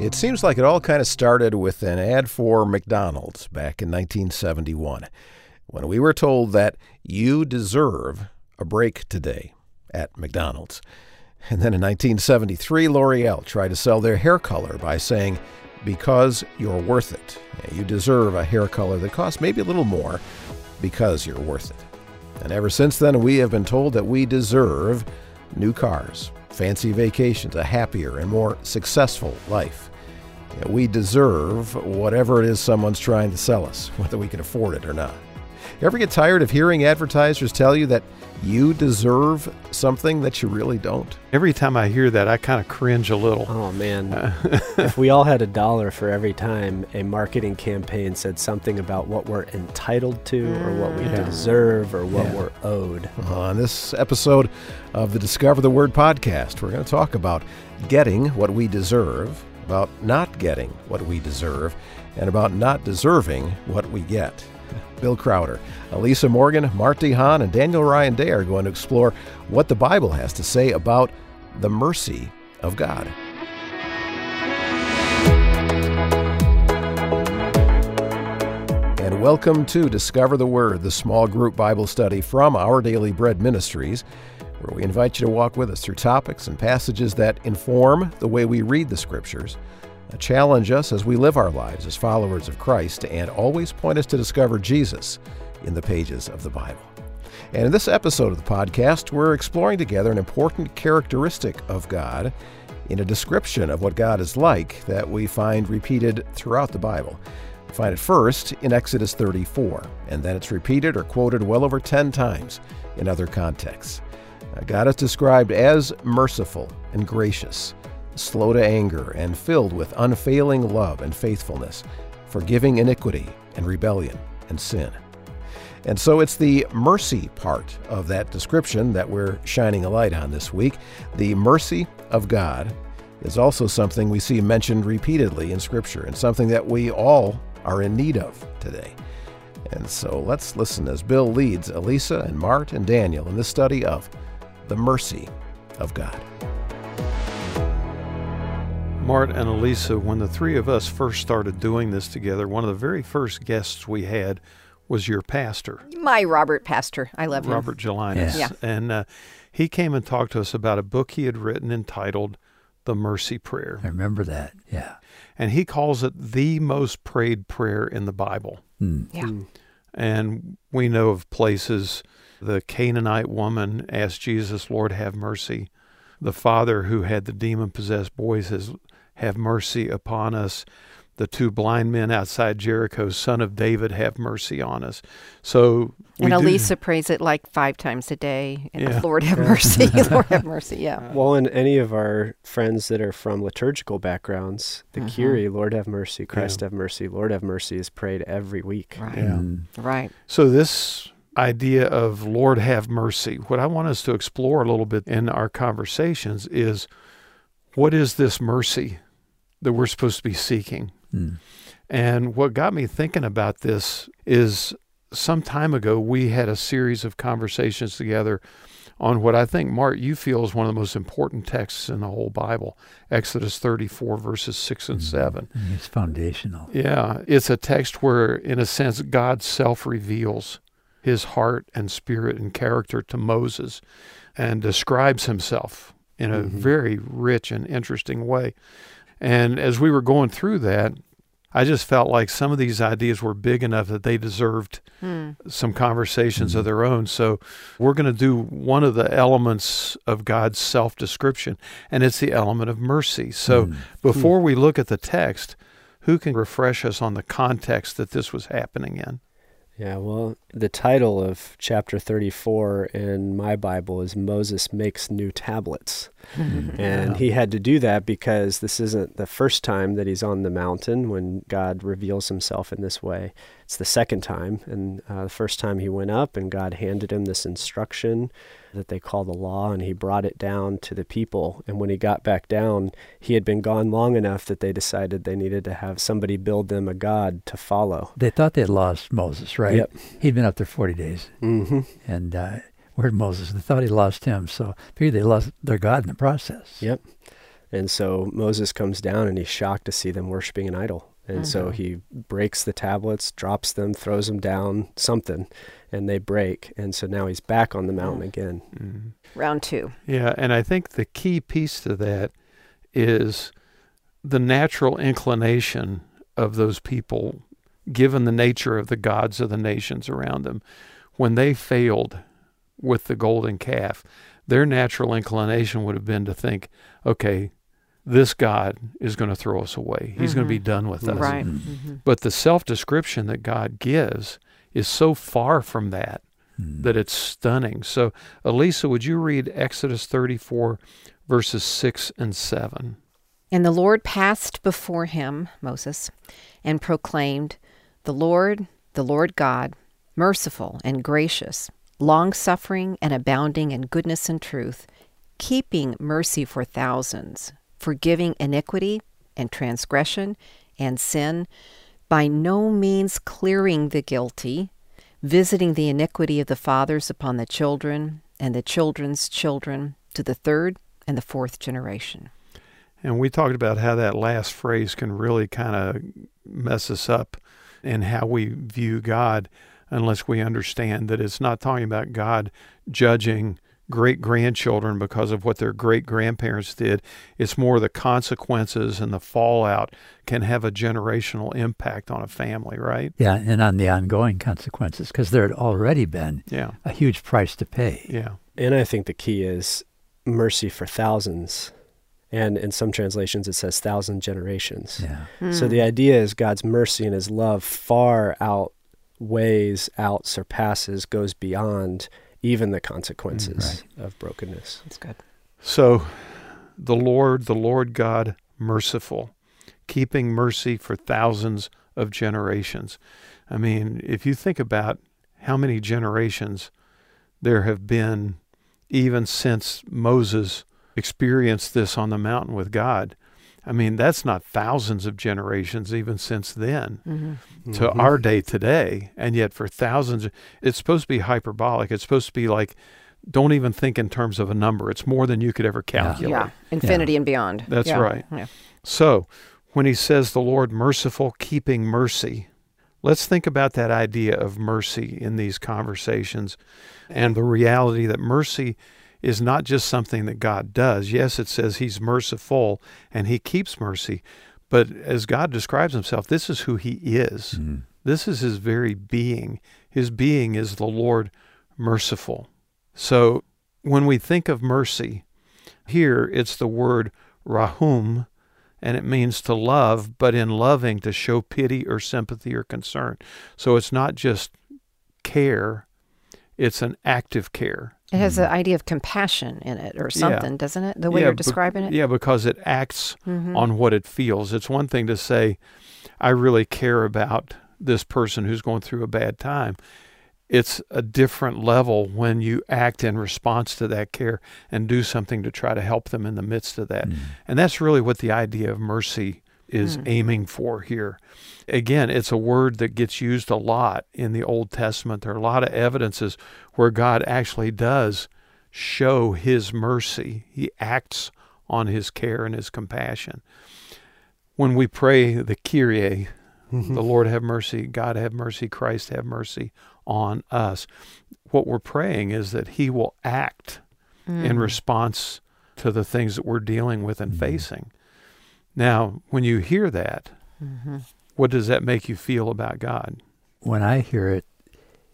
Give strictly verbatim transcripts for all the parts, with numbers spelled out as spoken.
It seems like it all kind of started with an ad for McDonald's back in nineteen seventy-one, when we were told that you deserve a break today at McDonald's. And then in nineteen seventy-three, L'Oreal tried to sell their hair color by saying, because you're worth it. You deserve a hair color that costs maybe a little more because you're worth it. And ever since then, we have been told that we deserve new cars, fancy vacations, a happier and more successful life. We deserve whatever it is someone's trying to sell us, whether we can afford it or not. You ever get tired of hearing advertisers tell you that you deserve something that you really don't? Every time I hear that, I kind of cringe a little. Oh, man. Uh, if we all had a dollar for every time a marketing campaign said something about what we're entitled to or what we yeah. deserve or what yeah. we're owed. On this episode of the Discover the Word podcast, we're going to talk about getting what we deserve, about not getting what we deserve, and about not deserving what we get. Bill Crowder, Elisa Morgan, Marty Hahn, and Daniel Ryan Day are going to explore what the Bible has to say about the mercy of God. And welcome to Discover the Word, the small group Bible study from Our Daily Bread Ministries, where we invite you to walk with us through topics and passages that inform the way we read the Scriptures, challenge us as we live our lives as followers of Christ, and always point us to discover Jesus in the pages of the Bible. And in this episode of the podcast, we're exploring together an important characteristic of God in a description of what God is like that we find repeated throughout the Bible. We find it first in Exodus thirty-four, and then it's repeated or quoted well over ten times in other contexts. God is described as merciful and gracious, slow to anger and filled with unfailing love and faithfulness, forgiving iniquity and rebellion and sin. And so it's the mercy part of that description that we're shining a light on this week. The mercy of God is also something we see mentioned repeatedly in Scripture, and something that we all are in need of today. And so let's listen as Bill leads Elisa and Mart and Daniel in the study of the mercy of God. Mart and Elisa, when the three of us first started doing this together, one of the very first guests we had was your pastor. My Robert pastor. I love him. Robert Gelinas. Yeah. And uh, he came and talked to us about a book he had written entitled The Mercy Prayer. I remember that, yeah. And he calls it the most prayed prayer in the Bible. Mm. Yeah. And we know of places, the Canaanite woman asked Jesus, Lord, have mercy. The father who had the demon-possessed boy says, have mercy upon us. The two blind men outside Jericho, son of David, have mercy on us. So And Elisa do... prays it like five times a day. And yeah. Lord have mercy, Lord have mercy, yeah. Well, and any of our friends that are from liturgical backgrounds, the uh-huh. Kyrie, Lord have mercy, Christ yeah. have mercy, Lord have mercy is prayed every week. Right. Yeah. Mm. Right. So this idea of Lord have mercy, what I want us to explore a little bit in our conversations is, what is this mercy that we're supposed to be seeking? Mm. And what got me thinking about this is some time ago, we had a series of conversations together on what I think, Mart, you feel is one of the most important texts in the whole Bible, Exodus thirty-four, verses six and seven. Mm. It's foundational. Yeah. It's a text where, in a sense, God self-reveals his heart and spirit and character to Moses and describes himself in a mm-hmm. very rich and interesting way. And as we were going through that, I just felt like some of these ideas were big enough that they deserved mm. some conversations mm-hmm. of their own. So we're going to do one of the elements of God's self-description, and it's the element of mercy. So mm. before mm. we look at the text, who can refresh us on the context that this was happening in? Yeah, well, the title of chapter thirty-four in my Bible is Moses Makes New Tablets. Mm-hmm. And yeah. he had to do that because this isn't the first time that he's on the mountain when God reveals himself in this way. It's the second time. And uh, the first time he went up and God handed him this instruction that they call the law, and he brought it down to the people. And when he got back down, he had been gone long enough that they decided they needed to have somebody build them a god to follow. They thought they had lost Moses, right? Yep. He'd been up there forty days. Mm-hmm. And uh, where'd Moses? They thought he lost him. So figured they lost their God in the process. Yep. And so Moses comes down and he's shocked to see them worshiping an idol. And mm-hmm. so he breaks the tablets, drops them, throws them down, something, and they break. And so now he's back on the mountain mm. again. Mm. Round two. Yeah, and I think the key piece to that is the natural inclination of those people, given the nature of the gods of the nations around them. When they failed with the golden calf, their natural inclination would have been to think, okay, this God is going to throw us away. He's mm-hmm. going to be done with us. Right. Mm-hmm. But the self-description that God gives is so far from that mm. that it's stunning. So, Elisa, would you read Exodus thirty-four, verses six and seven? And the Lord passed before him, Moses, and proclaimed, "The Lord, the Lord God, merciful and gracious, long-suffering and abounding in goodness and truth, keeping mercy for thousands, forgiving iniquity and transgression and sin, by no means clearing the guilty, visiting the iniquity of the fathers upon the children and the children's children to the third and the fourth generation." And we talked about how that last phrase can really kind of mess us up in how we view God, unless we understand that it's not talking about God judging great-grandchildren because of what their great-grandparents did. It's more the consequences and the fallout can have a generational impact on a family, right? Yeah, and on the ongoing consequences, because there had already been yeah. a huge price to pay. Yeah, and I think the key is mercy for thousands. And in some translations, it says thousand generations. Yeah. Mm. So the idea is God's mercy and his love far outweighs, out surpasses, goes beyond even the consequences mm, right. of brokenness. That's good. So the Lord, the Lord God, merciful, keeping mercy for thousands of generations. I mean, if you think about how many generations there have been, even since Moses experienced this on the mountain with God, I mean, that's not thousands of generations even since then mm-hmm. to mm-hmm. our day today. And yet for thousands, it's supposed to be hyperbolic. It's supposed to be like, don't even think in terms of a number. It's more than you could ever calculate. Yeah, yeah. Infinity yeah. and beyond. That's yeah. right. Yeah. So when he says the Lord merciful, keeping mercy, let's think about that idea of mercy in these conversations and the reality that mercy is not just something that God does. Yes, it says he's merciful and he keeps mercy, but as God describes himself, this is who he is. Mm-hmm. This is his very being. His being is the Lord merciful. So when we think of mercy, here it's the word rahum, and it means to love, but in loving to show pity or sympathy or concern. So it's not just care, it's an active care. It has the mm-hmm. idea of compassion in it or something, yeah. doesn't it? The way yeah, you're describing be- it? Yeah, because it acts mm-hmm. on what it feels. It's one thing to say, I really care about this person who's going through a bad time. It's a different level when you act in response to that care and do something to try to help them in the midst of that. Mm-hmm. And that's really what the idea of mercy is mm-hmm. aiming for here. Again, it's a word that gets used a lot in the Old Testament. There are a lot of evidences where God actually does show his mercy. He acts on his care and his compassion. When we pray the Kyrie, mm-hmm. the Lord have mercy, God have mercy, Christ have mercy on us, what we're praying is that he will act mm-hmm. in response to the things that we're dealing with and mm-hmm. facing. Now, when you hear that, mm-hmm. what does that make you feel about God? When I hear it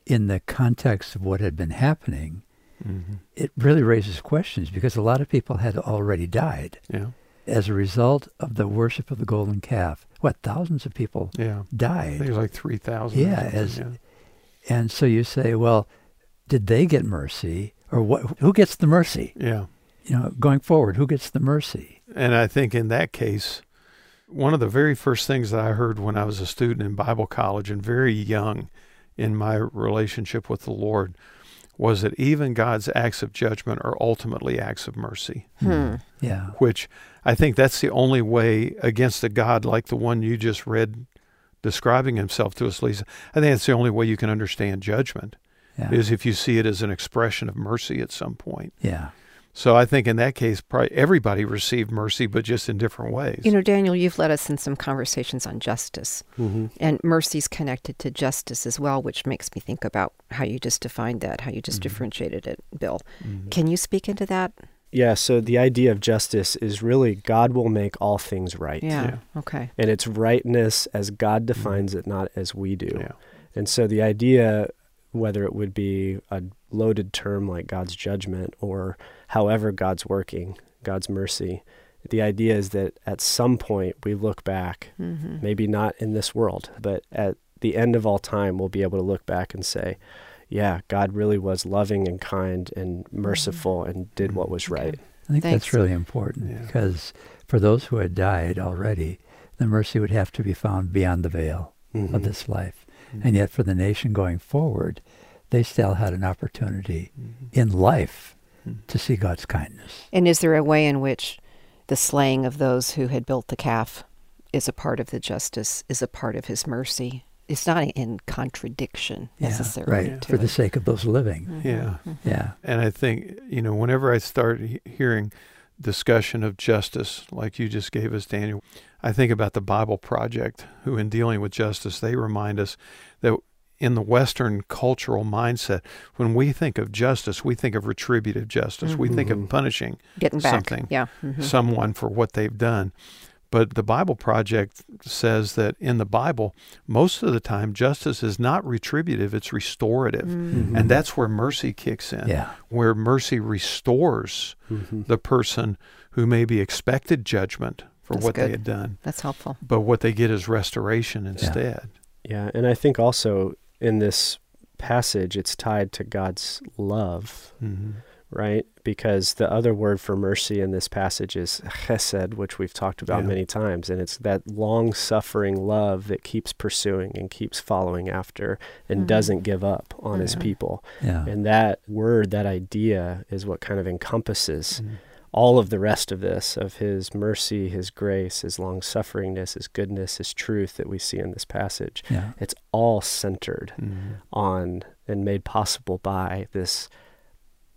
in the context of what had been happening, mm-hmm. it really raises questions, because a lot of people had already died. Yeah. As a result of the worship of the golden calf, what, thousands of people yeah. died? There's like three thousand. Yeah, as, yeah. And so you say, well, did they get mercy? Or what? Who gets the mercy? Yeah. You know, going forward, who gets the mercy? And I think in that case, one of the very first things that I heard when I was a student in Bible college and very young in my relationship with the Lord was that even God's acts of judgment are ultimately acts of mercy. Hmm. Yeah. Which I think that's the only way against a God like the one you just read describing himself to us, Lisa. I think that's the only way you can understand judgment yeah. is if you see it as an expression of mercy at some point. Yeah. So I think in that case, probably everybody received mercy, but just in different ways. You know, Daniel, you've led us in some conversations on justice, mm-hmm. and mercy's connected to justice as well, which makes me think about how you just defined that, how you just mm-hmm. differentiated it, Bill. Mm-hmm. Can you speak into that? Yeah, so the idea of justice is really God will make all things right. Yeah, yeah. Okay. And it's rightness as God defines mm-hmm. it, not as we do. Yeah. And so the idea, whether it would be a loaded term like God's judgment or however God's working, God's mercy, the idea is that at some point we look back, mm-hmm. maybe not in this world, but at the end of all time, we'll be able to look back and say, yeah, God really was loving and kind and merciful mm-hmm. and did what was okay. right. I think Thanks. That's really important yeah. because for those who had died already, the mercy would have to be found beyond the veil mm-hmm. of this life. Mm-hmm. And yet for the nation going forward, they still had an opportunity mm-hmm. in life mm-hmm. to see God's kindness. And is there a way in which the slaying of those who had built the calf is a part of the justice, is a part of his mercy? It's not in contradiction yeah, necessarily. Right, for it. The sake of those living. Mm-hmm. Yeah. Mm-hmm. Yeah. And I think, you know, whenever I start he- hearing discussion of justice, like you just gave us, Daniel, I think about the Bible Project, who in dealing with justice, they remind us that in the Western cultural mindset, when we think of justice, we think of retributive justice. Mm-hmm. We think of punishing Getting something, back. Yeah. Mm-hmm. someone for what they've done. But the Bible Project says that in the Bible, most of the time, justice is not retributive, it's restorative. Mm-hmm. And that's where mercy kicks in, yeah. where mercy restores mm-hmm. the person who maybe expected judgment for that's what good. They had done. That's helpful. But what they get is restoration instead. Yeah, yeah. And I think also in this passage, it's tied to God's love. Mm-hmm. Right? Because the other word for mercy in this passage is chesed, which we've talked about yeah. many times. And it's that long-suffering love that keeps pursuing and keeps following after and mm-hmm. doesn't give up on mm-hmm. his people. Yeah. And that word, that idea is what kind of encompasses mm-hmm. all of the rest of this, of his mercy, his grace, his long-sufferingness, his goodness, his truth that we see in this passage. Yeah. It's all centered mm-hmm. on and made possible by this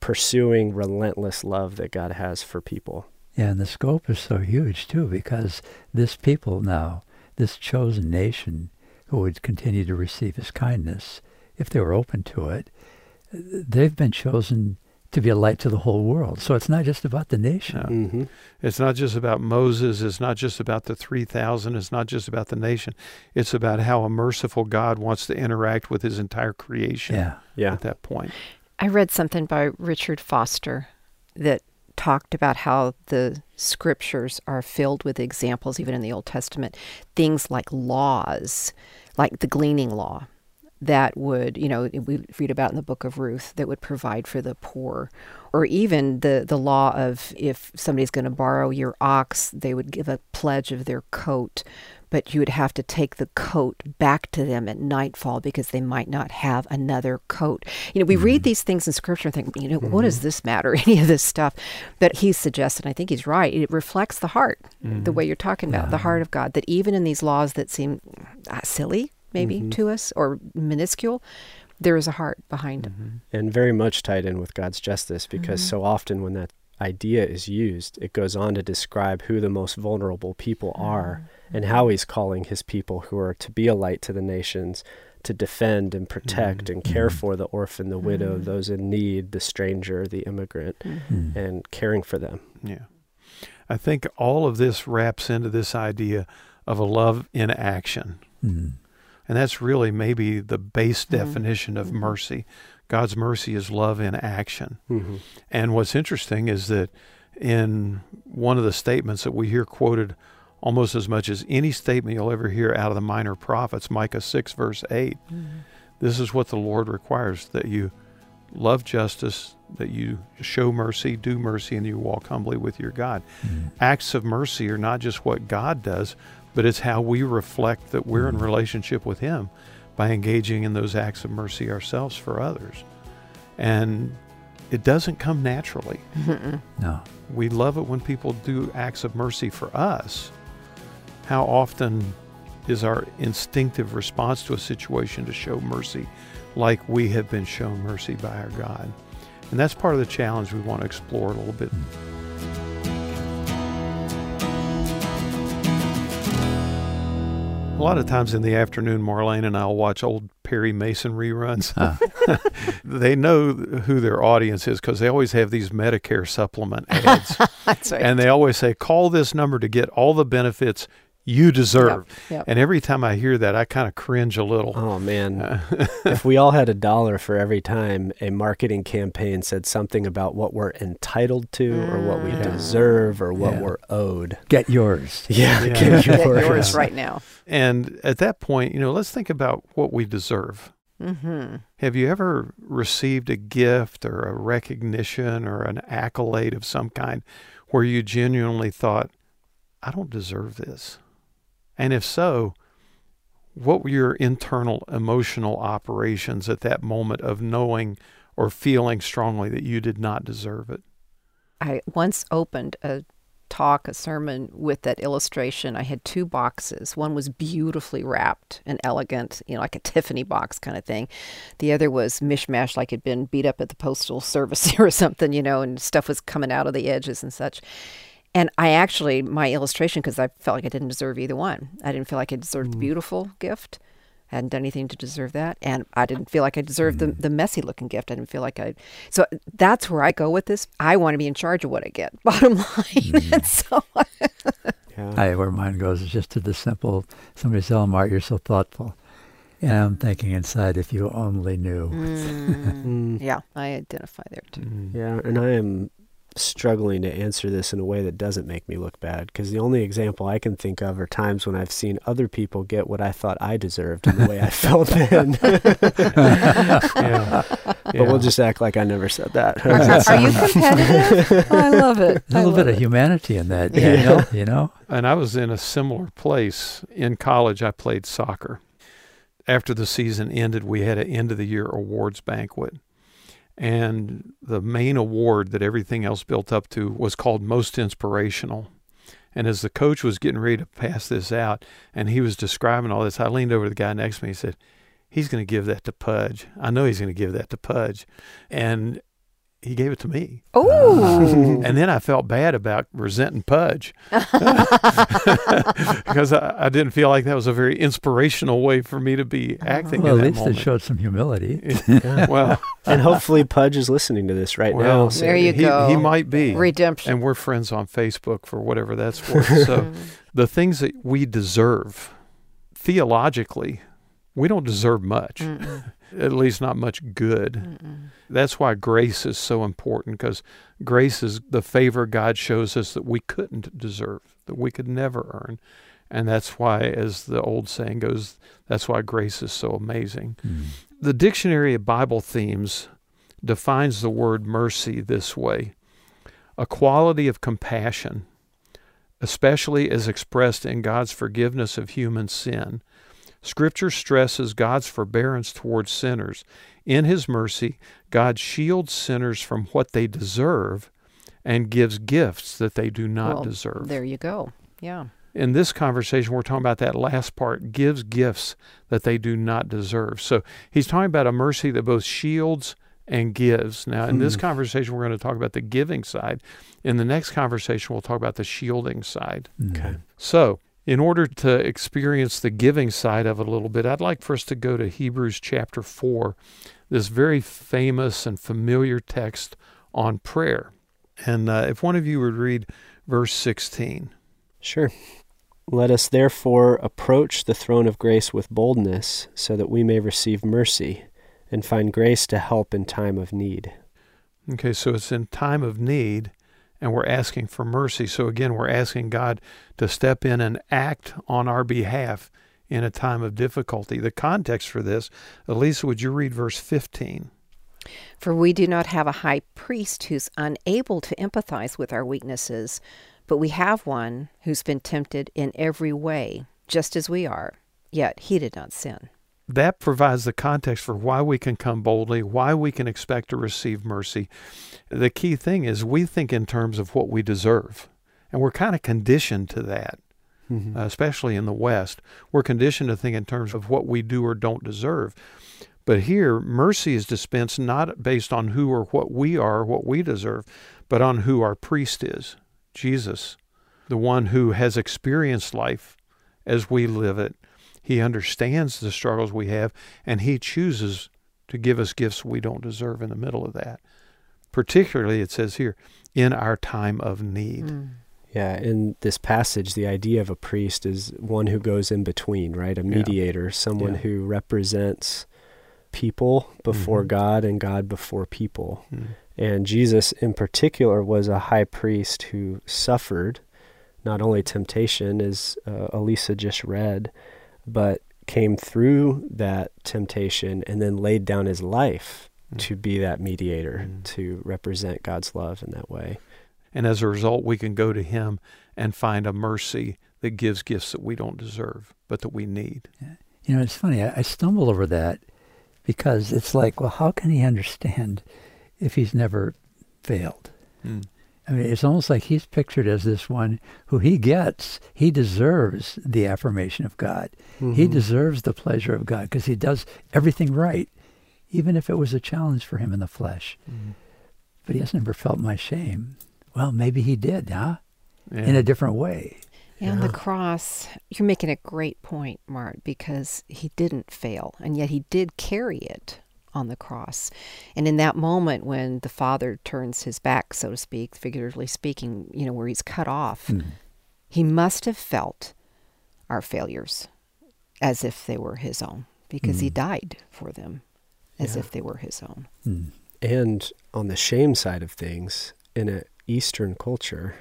pursuing relentless love that God has for people. Yeah, and the scope is so huge too, because this people now, this chosen nation who would continue to receive his kindness, if they were open to it, they've been chosen to be a light to the whole world. So it's not just about the nation. No. Mm-hmm. It's not just about Moses. It's not just about the three thousand. It's not just about the nation. It's about how a merciful God wants to interact with his entire creation yeah. Yeah. at that point. I read something by Richard Foster that talked about how the scriptures are filled with examples, even in the Old Testament, things like laws, like the gleaning law that would, you know, we read about in the book of Ruth, that would provide for the poor, or even the, the law of if somebody's going to borrow your ox, they would give a pledge of their coat, but you would have to take the coat back to them at nightfall because they might not have another coat. You know, we mm-hmm. read these things in scripture and think, you know, mm-hmm. what does this matter, any of this stuff? But he suggested, and I think he's right, it reflects the heart, mm-hmm. the way you're talking about, yeah. the heart of God, that even in these laws that seem uh, silly, maybe, mm-hmm. to us, or minuscule, there is a heart behind mm-hmm. them. And very much tied in with God's justice, because mm-hmm. so often when that idea is used, it goes on to describe who the most vulnerable people are mm-hmm. and how he's calling his people who are to be a light to the nations, to defend and protect mm-hmm. and care for the orphan, the mm-hmm. widow, those in need, the stranger, the immigrant, mm-hmm. and caring for them. Yeah. I think all of this wraps into this idea of a love in action. Mm-hmm. And that's really maybe the base mm-hmm. definition of mm-hmm. mercy. God's mercy is love in action. Mm-hmm. And what's interesting is that in one of the statements that we hear quoted almost as much as any statement you'll ever hear out of the minor prophets, Micah six, verse eight, mm-hmm. this is what the Lord requires, that you love justice, that you show mercy, do mercy, and you walk humbly with your God. Mm-hmm. Acts of mercy are not just what God does, but it's how we reflect that we're in relationship with him by engaging in those acts of mercy ourselves for others. And it doesn't come naturally. Mm-mm. No. We love it when people do acts of mercy for us. How often is our instinctive response to a situation to show mercy like we have been shown mercy by our God? And that's part of the challenge we want to explore a little bit. A lot of times in the afternoon, Marlene and I will watch old Perry Mason reruns. Huh. They know who their audience is because they always have these Medicare supplement ads. That's right. And they always say, call this number to get all the benefits you deserve. Yep, yep. And every time I hear that, I kind of cringe a little. Oh, man. Uh, if we all had a dollar for every time a marketing campaign said something about what we're entitled to mm. or what we yeah. deserve or what yeah. we're owed. Get yours. Yeah, yeah. Get, get yours. Get yours right now. And at that point, you know, let's think about what we deserve. Mm-hmm. Have you ever received a gift or a recognition or an accolade of some kind where you genuinely thought, I don't deserve this? And if so, what were your internal emotional operations at that moment of knowing or feeling strongly that you did not deserve it? I once opened a talk, a sermon with that illustration. I had two boxes. One was beautifully wrapped and elegant, you know, like a Tiffany box kind of thing. The other was mishmash, like it'd been beat up at the postal service or something, you know, and stuff was coming out of the edges and such. And I actually, my illustration, because I felt like I didn't deserve either one. I didn't feel like I deserved mm. the beautiful gift. I hadn't done anything to deserve that. And I didn't feel like I deserved mm. the, the messy looking gift. I didn't feel like I... So that's where I go with this. I want to be in charge of what I get, bottom line. Mm. And so... yeah. I, where mine goes is just to the simple, somebody said, oh, Mart, you're so thoughtful. And I'm thinking inside, if you only knew. Mm. Yeah, I identify there too. Mm. Yeah, and I am... struggling to answer this in a way that doesn't make me look bad, because the only example I can think of are times when I've seen other people get what I thought I deserved in the way I felt then. yeah. But yeah. we'll just act like I never said that. Are, are you competitive? Oh, I love it. A little bit it. of humanity in that, Daniel, yeah. you know? And I was in a similar place. In college, I played soccer. After the season ended, we had an end-of-the-year awards banquet. And the main award that everything else built up to was called Most Inspirational. And as the coach was getting ready to pass this out, and he was describing all this, I leaned over to the guy next to me and said, he's going to give that to Pudge. I know he's going to give that to Pudge. And he gave it to me. Oh. And then I felt bad about resenting Pudge. Because I, I didn't feel like that was a very inspirational way for me to be acting well, in that moment. Well, at least it showed some humility. yeah. Well, and hopefully Pudge is listening to this right well, now. So there you he, go. He might be. Redemption. And we're friends on Facebook for whatever that's worth. So the things that we deserve, theologically, we don't deserve much. Mm-mm. At least not much good. Mm-mm. That's why grace is so important, because grace is the favor God shows us that we couldn't deserve, that we could never earn. And that's why, as the old saying goes, that's why grace is so amazing. Mm. The Dictionary of Bible Themes defines the word mercy this way: a quality of compassion, especially as expressed in God's forgiveness of human sin. Scripture stresses God's forbearance towards sinners. In His mercy, God shields sinners from what they deserve and gives gifts that they do not well, deserve. There you go. Yeah. In this conversation, we're talking about that last part, gives gifts that they do not deserve. So he's talking about a mercy that both shields and gives. Now, in hmm. this conversation, we're going to talk about the giving side. In the next conversation, we'll talk about the shielding side. Okay. So, in order to experience the giving side of it a little bit, I'd like for us to go to Hebrews chapter four, this very famous and familiar text on prayer. And uh, if one of you would read verse sixteen. Sure. Let us therefore approach the throne of grace with boldness, so that we may receive mercy and find grace to help in time of need. Okay, so it's in time of need. And we're asking for mercy. So again, we're asking God to step in and act on our behalf in a time of difficulty. The context for this, Elisa, would you read verse fifteen? For we do not have a high priest who's unable to empathize with our weaknesses, but we have one who's been tempted in every way, just as we are, yet he did not sin. That provides the context for why we can come boldly, why we can expect to receive mercy. The key thing is we think in terms of what we deserve, and we're kind of conditioned to that, mm-hmm. uh, especially in the West. We're conditioned to think in terms of what we do or don't deserve. But here, mercy is dispensed not based on who or what we are, what we deserve, but on who our priest is, Jesus, the one who has experienced life as we live it. He understands the struggles we have, and he chooses to give us gifts we don't deserve in the middle of that. Particularly, it says here, in our time of need. Mm. Yeah, in this passage, the idea of a priest is one who goes in between, right? A mediator, yeah. someone yeah. who represents people before mm-hmm. God and God before people. Mm. And Jesus in particular was a high priest who suffered not only temptation, as uh, Elisa just read, but came through that temptation and then laid down his life mm. to be that mediator, mm. to represent God's love in that way. And as a result, we can go to him and find a mercy that gives gifts that we don't deserve, but that we need. You know, it's funny. I, I stumble over that because it's like, well, how can he understand if he's never failed? Mm. I mean, it's almost like he's pictured as this one who he gets, he deserves the affirmation of God. Mm-hmm. He deserves the pleasure of God because he does everything right, even if it was a challenge for him in the flesh. Mm-hmm. But he has never felt my shame. Well, maybe he did, huh? Yeah. In a different way. And yeah. the cross, you're making a great point, Mart, because he didn't fail, and yet he did carry it on the cross. And in that moment when the Father turns his back, so to speak, figuratively speaking, you know, where he's cut off, mm-hmm. he must have felt our failures as if they were his own, because mm-hmm. he died for them as yeah. if they were his own. Mm-hmm. And on the shame side of things, in an Eastern culture,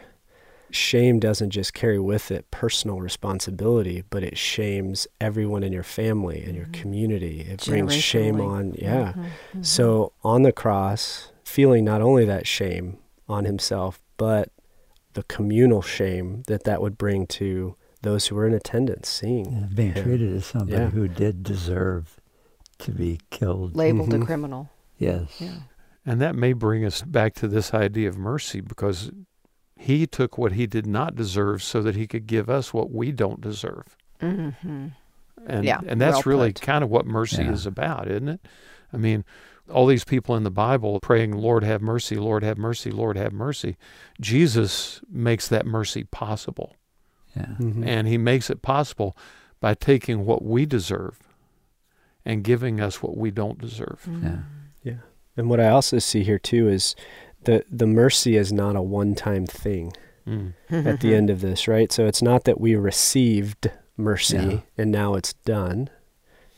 shame doesn't just carry with it personal responsibility, but it shames everyone in your family and your community. It brings shame on, yeah. Mm-hmm, mm-hmm. So on the cross, feeling not only that shame on himself, but the communal shame that that would bring to those who were in attendance, seeing. Yeah, being yeah. treated as somebody yeah. who did deserve to be killed. Labeled mm-hmm. a criminal. Yes. Yeah. And that may bring us back to this idea of mercy, because he took what he did not deserve so that he could give us what we don't deserve. Mm-hmm. And yeah, and that's well really put. Kind of what mercy yeah. is about, isn't it? I mean, all these people in the Bible praying, Lord, have mercy, Lord, have mercy, Lord, have mercy. Jesus makes that mercy possible. Yeah. Mm-hmm. And he makes it possible by taking what we deserve and giving us what we don't deserve. Mm-hmm. Yeah. Yeah. And what I also see here, too, is The the mercy is not a one-time thing mm. at the end of this, right? So it's not that we received mercy yeah. and now it's done,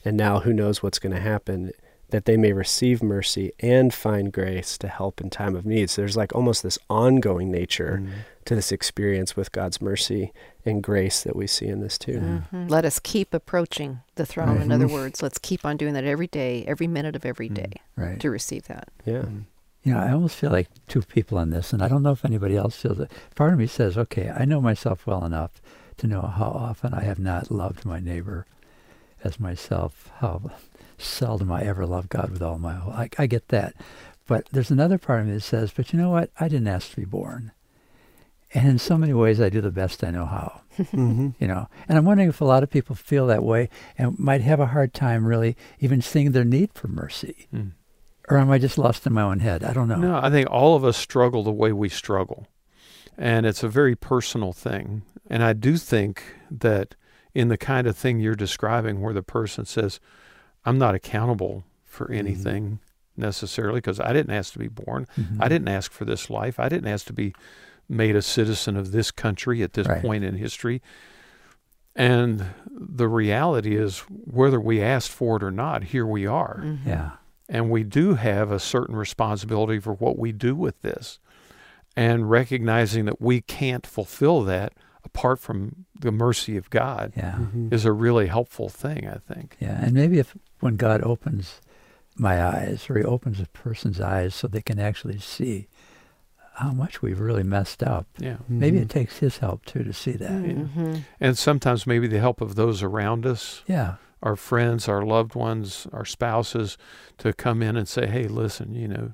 and now who knows what's going to happen, that they may receive mercy and find grace to help in time of need. So there's like almost this ongoing nature mm. to this experience with God's mercy and grace that we see in this too. Mm-hmm. Let us keep approaching the throne. Mm-hmm. In other words, let's keep on doing that every day, every minute of every day mm. right. to receive that. Yeah. Mm. You know, I almost feel like two people on this, and I don't know if anybody else feels it. Part of me says, okay, I know myself well enough to know how often I have not loved my neighbor as myself, how seldom I ever love God with all my whole. I, I get that. But there's another part of me that says, but you know what? I didn't ask to be born. And in so many ways, I do the best I know how, mm-hmm. you know. And I'm wondering if a lot of people feel that way and might have a hard time really even seeing their need for mercy. Mm. Or am I just lost in my own head? I don't know. No, I think all of us struggle the way we struggle. And it's a very personal thing. And I do think that in the kind of thing you're describing where the person says, I'm not accountable for anything mm-hmm. necessarily because I didn't ask to be born. Mm-hmm. I didn't ask for this life. I didn't ask to be made a citizen of this country at this right. point in history. And the reality is whether we asked for it or not, here we are. Mm-hmm. Yeah. And we do have a certain responsibility for what we do with this. And recognizing that we can't fulfill that apart from the mercy of God yeah. mm-hmm. is a really helpful thing, I think. Yeah, and maybe if when God opens my eyes, or he opens a person's eyes so they can actually see how much we've really messed up, yeah. mm-hmm. maybe it takes his help, too, to see that. Yeah. Mm-hmm. And sometimes maybe the help of those around us. Yeah. Our friends, our loved ones, our spouses, to come in and say, hey, listen, you know,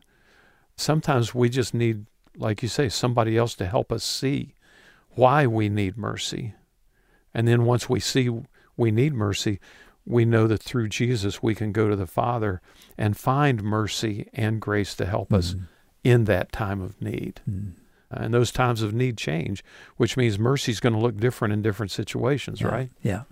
sometimes we just need, like you say, somebody else to help us see why we need mercy. And then once we see we need mercy, we know that through Jesus we can go to the Father and find mercy and grace to help mm. us in that time of need. Mm. Uh, and those times of need change, which means mercy is going to look different in different situations, yeah. right? Yeah.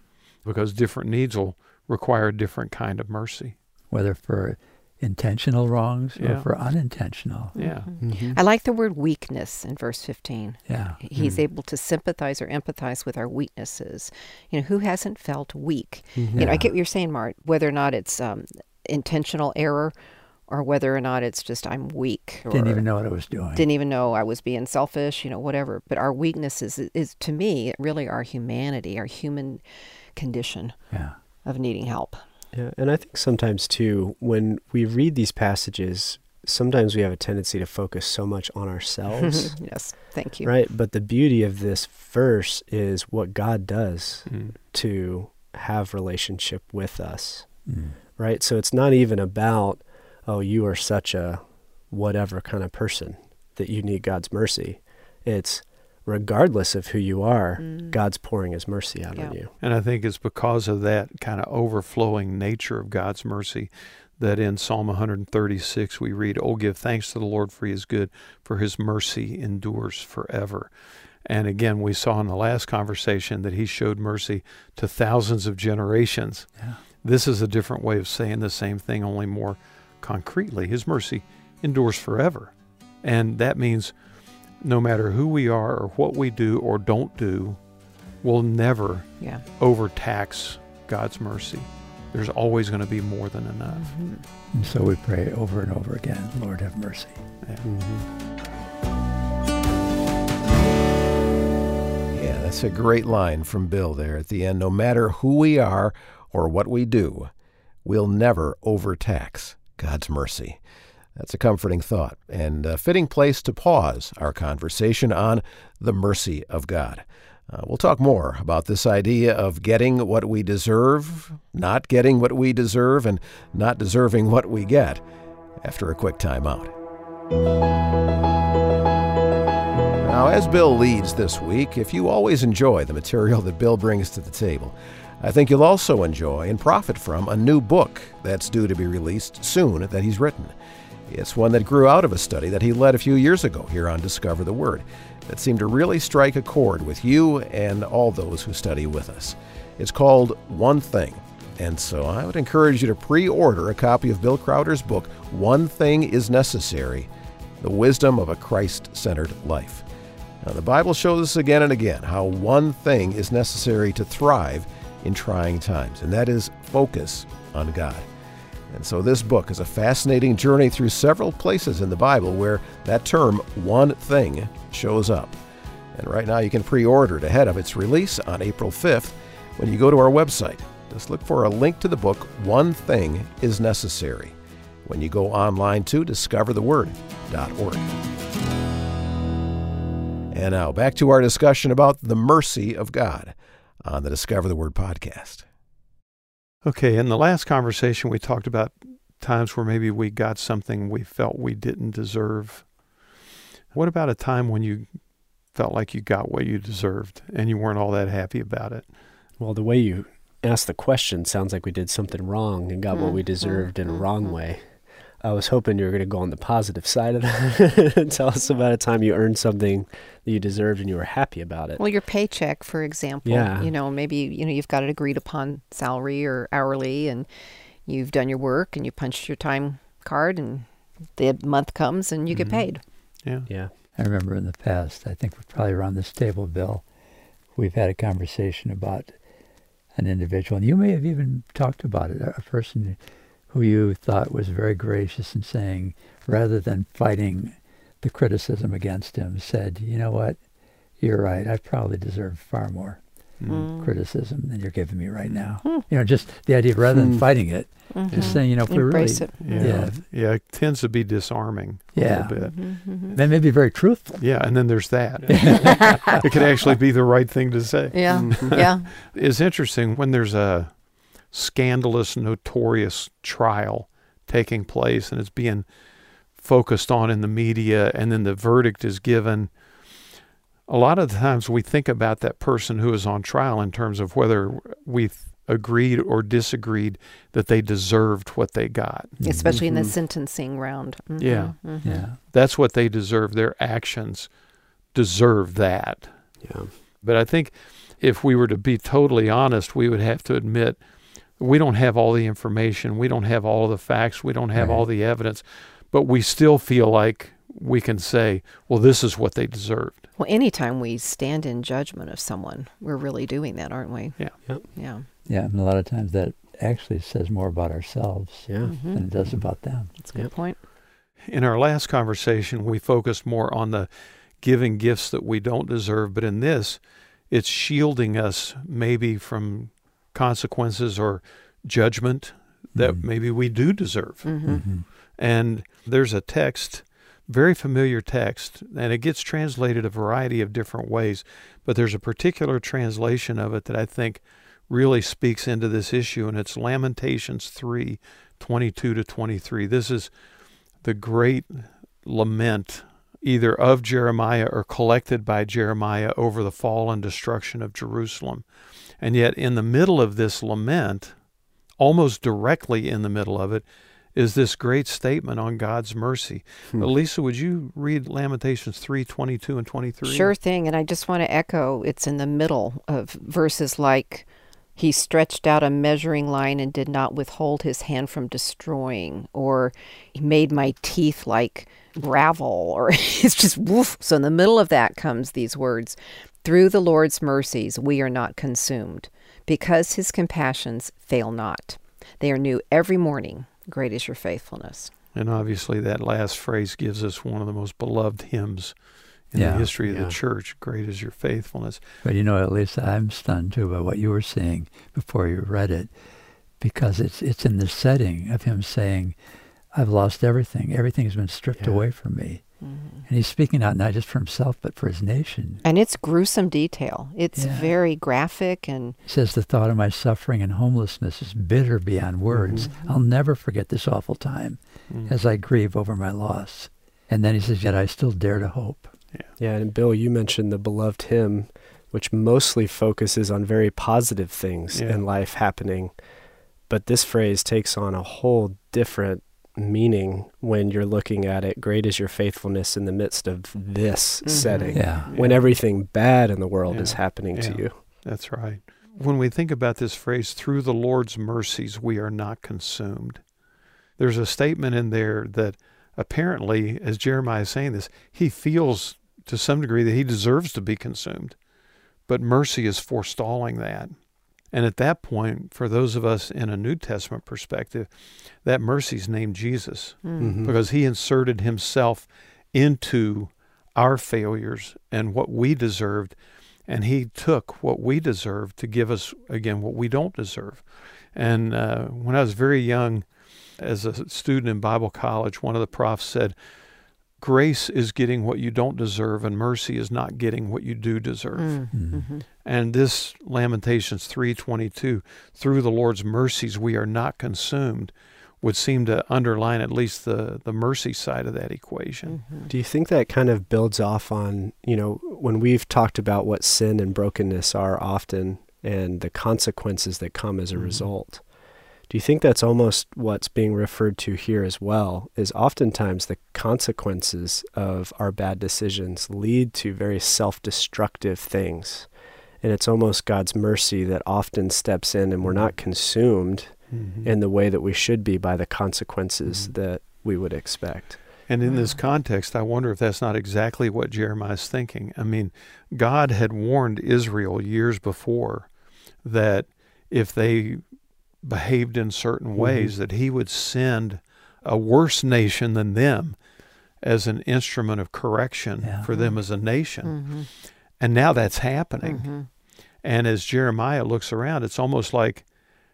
Because different needs will require a different kind of mercy. Whether for intentional wrongs yeah. or for unintentional. Yeah. Mm-hmm. I like the word weakness in verse fifteen. Yeah. He's mm. able to sympathize or empathize with our weaknesses. You know, who hasn't felt weak? Mm-hmm. You know, I get what you're saying, Mart, whether or not it's um, intentional error or whether or not it's just I'm weak. Or didn't even know what I was doing. Didn't even know I was being selfish, you know, whatever. But our weaknesses is, is to me, really our humanity, our human condition yeah. of needing help. Yeah, and I think sometimes, too, when we read these passages, sometimes we have a tendency to focus so much on ourselves. Yes, thank you. Right? But the beauty of this verse is what God does mm. to have relationship with us, mm. right? So it's not even about, oh, you are such a whatever kind of person that you need God's mercy. It's regardless of who you are, mm. God's pouring his mercy out yeah. on you. And I think it's because of that kind of overflowing nature of God's mercy that in Psalm one thirty-six we read, "Oh, give thanks to the Lord, for he is good, for his mercy endures forever." And again, we saw in the last conversation that he showed mercy to thousands of generations. Yeah. This is a different way of saying the same thing, only more concretely. His mercy endures forever. And that means no matter who we are or what we do or don't do, we'll never yeah. overtax God's mercy. There's always going to be more than enough. Mm-hmm. And so we pray over and over again, Lord, have mercy. Yeah. Mm-hmm. Yeah, that's a great line from Bill there at the end. No matter who we are or what we do, we'll never overtax God's mercy. That's a comforting thought and a fitting place to pause our conversation on the mercy of God. Uh, we'll talk more about this idea of getting what we deserve, not getting what we deserve, and not deserving what we get after a quick time out. Now, as Bill leads this week, if you always enjoy the material that Bill brings to the table, I think you'll also enjoy and profit from a new book that's due to be released soon that he's written. It's one that grew out of a study that he led a few years ago here on Discover the Word that seemed to really strike a chord with you and all those who study with us. It's called One Thing, and so I would encourage you to pre-order a copy of Bill Crowder's book, One Thing is Necessary, The Wisdom of a Christ-Centered Life. Now, the Bible shows us again and again how one thing is necessary to thrive in trying times, and that is focus on God. And so this book is a fascinating journey through several places in the Bible where that term, one thing, shows up. And right now you can pre-order it ahead of its release on April fifth when you go to our website. Just look for a link to the book, One Thing is Necessary, when you go online to discover the word dot org. And now back to our discussion about the mercy of God on the Discover the Word podcast. Okay, in the last conversation, we talked about times where maybe we got something we felt we didn't deserve. What about a time when you felt like you got what you deserved and you weren't all that happy about it? Well, the way you asked the question sounds like we did something wrong and got mm-hmm. what we deserved in a wrong way. I was hoping you were going to go on the positive side of that and tell us about a time you earned something that you deserved and you were happy about it. Well, your paycheck, for example, yeah. you know, maybe, you know, you've got an agreed upon salary or hourly and you've done your work and you punched your time card and the month comes and you mm-hmm. get paid. Yeah. Yeah. I remember in the past, I think we're probably around this table, Bill, we've had a conversation about an individual, and you may have even talked about it, a person who you thought was very gracious in saying, rather than fighting the criticism against him, said, you know what, you're right, I probably deserve far more mm. criticism than you're giving me right now. Mm. You know, just the idea, rather than mm. fighting it, mm-hmm. just saying, you know, if we really... Embrace it. Yeah. Yeah. yeah, it tends to be disarming yeah. a little bit. Mm-hmm, mm-hmm. That may be very truthful. Yeah, and then there's that. It could actually be the right thing to say. Yeah, mm-hmm. yeah. It's interesting when there's a scandalous, notorious trial taking place, and it's being focused on in the media, and then the verdict is given. A lot of the times we think about that person who is on trial in terms of whether we agreed or disagreed that they deserved what they got. Especially mm-hmm. in the sentencing round. Mm-hmm. Yeah. Mm-hmm. yeah. That's what they deserve. Their actions deserve that. Yeah. But I think if we were to be totally honest, we would have to admit we don't have all the information. We don't have all the facts. We don't have right. all the evidence. But we still feel like we can say, well, this is what they deserved. Well, anytime we stand in judgment of someone, we're really doing that, aren't we? Yeah. Yep. Yeah. Yeah, and a lot of times that actually says more about ourselves yeah. mm-hmm. than it does about them. That's a good yep. point. In our last conversation, we focused more on the giving gifts that we don't deserve, but in this, it's shielding us maybe from consequences or judgment that mm-hmm. maybe we do deserve. Mm-hmm. Mm-hmm. And there's a text, very familiar text, and it gets translated a variety of different ways, but there's a particular translation of it that I think really speaks into this issue, and it's Lamentations three, twenty-two to twenty-three. This is the great lament, either of Jeremiah or collected by Jeremiah over the fall and destruction of Jerusalem. And yet in the middle of this lament, almost directly in the middle of it, is this great statement on God's mercy. Hmm. Elisa, would you read Lamentations three, twenty-two and twenty-three? Sure thing, and I just want to echo, it's in the middle of verses like, he stretched out a measuring line and did not withhold his hand from destroying, or he made my teeth like gravel, or it's just woof. So in the middle of that comes these words, through the Lord's mercies we are not consumed, because his compassions fail not. They are new every morning. Great is your faithfulness. And obviously that last phrase gives us one of the most beloved hymns in yeah, the history of yeah. the church, great is your faithfulness. But you know, at least I'm stunned too by what you were saying before you read it, because it's it's in the setting of him saying, I've lost everything. Everything's been stripped yeah. away from me. Mm-hmm. And he's speaking out not just for himself, but for his nation. And it's gruesome detail. It's yeah. very graphic. And he says, the thought of my suffering and homelessness is bitter beyond words. Mm-hmm. I'll never forget this awful time mm-hmm. as I grieve over my loss. And then he says, yet I still dare to hope. Yeah. yeah, and Bill, you mentioned the beloved hymn, which mostly focuses on very positive things yeah. in life happening. But this phrase takes on a whole different meaning when you're looking at it. Great is your faithfulness in the midst of this mm-hmm. setting, yeah. when yeah. everything bad in the world yeah. is happening yeah. to you. That's right. When we think about this phrase, through the Lord's mercies we are not consumed, there's a statement in there that apparently, as Jeremiah is saying this, he feels to some degree that he deserves to be consumed, but mercy is forestalling that. And at that point, for those of us in a New Testament perspective, that mercy's named Jesus, mm-hmm. because he inserted himself into our failures and what we deserved, and he took what we deserved to give us, again, what we don't deserve. And uh, when I was very young, as a student in Bible college, one of the profs said, grace is getting what you don't deserve, and mercy is not getting what you do deserve. Mm-hmm. Mm-hmm. And this Lamentations three twenty-two, through the Lord's mercies we are not consumed, would seem to underline at least the, the mercy side of that equation. Mm-hmm. Do you think that kind of builds off on, you know, when we've talked about what sin and brokenness are often and the consequences that come as a mm-hmm. result? Do you think that's almost what's being referred to here as well, is oftentimes the consequences of our bad decisions lead to very self-destructive things. And it's almost God's mercy that often steps in, and we're not consumed mm-hmm. in the way that we should be by the consequences mm-hmm. that we would expect. And in this context, I wonder if that's not exactly what Jeremiah's thinking. I mean, God had warned Israel years before that if they behaved in certain ways, mm-hmm. that he would send a worse nation than them as an instrument of correction yeah. for them as a nation. Mm-hmm. And now that's happening. Mm-hmm. And as Jeremiah looks around, it's almost like,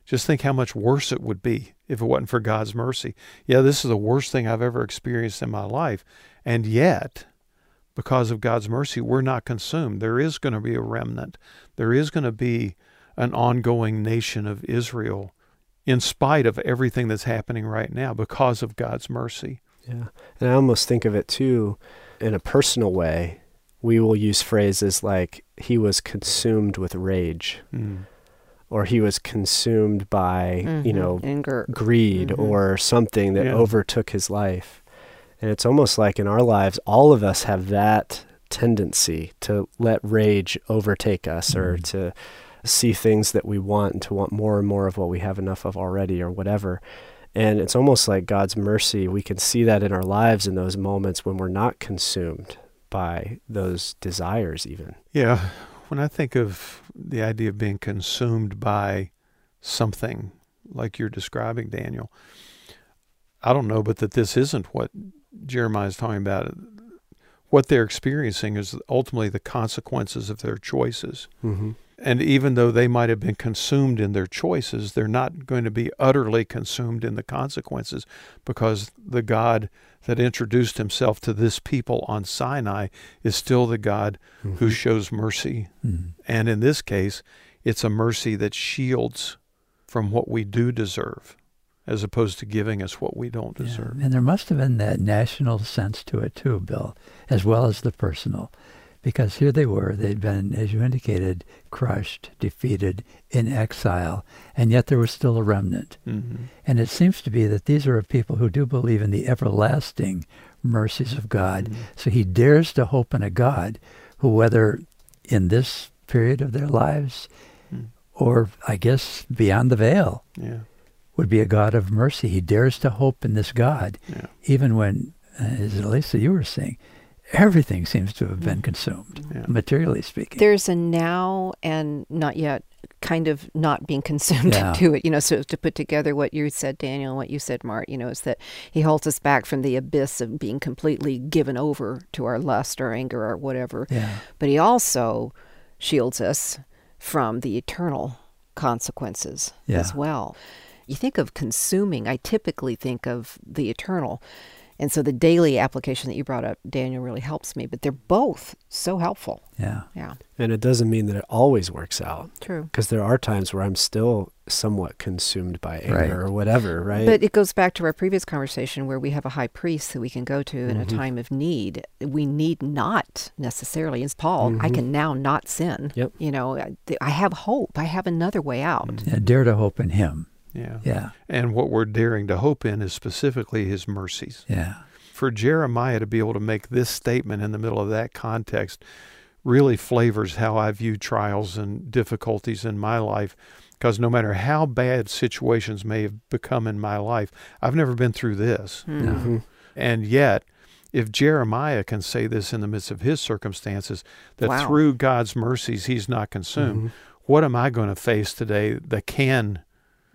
just think how much worse it would be if it wasn't for God's mercy. Yeah, this is the worst thing I've ever experienced in my life. And yet, because of God's mercy, we're not consumed. There is going to be a remnant. There is going to be an ongoing nation of Israel in spite of everything that's happening right now because of God's mercy. Yeah, and I almost think of it too, in a personal way, we will use phrases like, he was consumed with rage, mm. or he was consumed by, mm-hmm. you know, anger, greed, mm-hmm. or something that yeah. overtook his life. And it's almost like in our lives, all of us have that tendency to let rage overtake us, mm-hmm. or to see things that we want and to want more and more of what we have enough of already or whatever. And it's almost like God's mercy. We can see that in our lives in those moments when we're not consumed by those desires even. Yeah. When I think of the idea of being consumed by something like you're describing, Daniel, I don't know, but that this isn't what Jeremiah is talking about. What they're experiencing is ultimately the consequences of their choices. Mm-hmm. And even though they might have been consumed in their choices, they're not going to be utterly consumed in the consequences, because the God that introduced himself to this people on Sinai is still the God mm-hmm. who shows mercy. Mm-hmm. And in this case, it's a mercy that shields from what we do deserve, as opposed to giving us what we don't deserve. Yeah. And there must have been that national sense to it too, Bill, as well as the personal. Because here they were, they'd been, as you indicated, crushed, defeated, in exile, and yet there was still a remnant. Mm-hmm. And it seems to be that these are people who do believe in the everlasting mercies of God. Mm-hmm. So he dares to hope in a God who, whether in this period of their lives, mm-hmm. or I guess beyond the veil, yeah. would be a God of mercy. He dares to hope in this God, yeah. even when, as Elisa, you were saying, everything seems to have been consumed, yeah. materially speaking. There's a now and not yet kind of not being consumed yeah. to it. You know, so to put together what you said, Daniel, and what you said, Mart, you know, is that he holds us back from the abyss of being completely given over to our lust or anger or whatever. Yeah. But he also shields us from the eternal consequences yeah. as well. You think of consuming, I typically think of the eternal. And so the daily application that you brought up, Daniel, really helps me. But they're both so helpful. Yeah. Yeah. And it doesn't mean that it always works out. True. Because there are times where I'm still somewhat consumed by anger right. or whatever, right? But it goes back to our previous conversation where we have a high priest that we can go to in mm-hmm. a time of need. We need not necessarily, as Paul, mm-hmm. I can now not sin. Yep. You know, I have hope. I have another way out. Mm-hmm. Yeah, dare to hope in him. Yeah. Yeah. And what we're daring to hope in is specifically his mercies. Yeah. For Jeremiah to be able to make this statement in the middle of that context really flavors how I view trials and difficulties in my life, because no matter how bad situations may have become in my life, I've never been through this. Mm-hmm. Mm-hmm. And yet, if Jeremiah can say this in the midst of his circumstances, that wow. through God's mercies he's not consumed, mm-hmm. what am I going to face today that can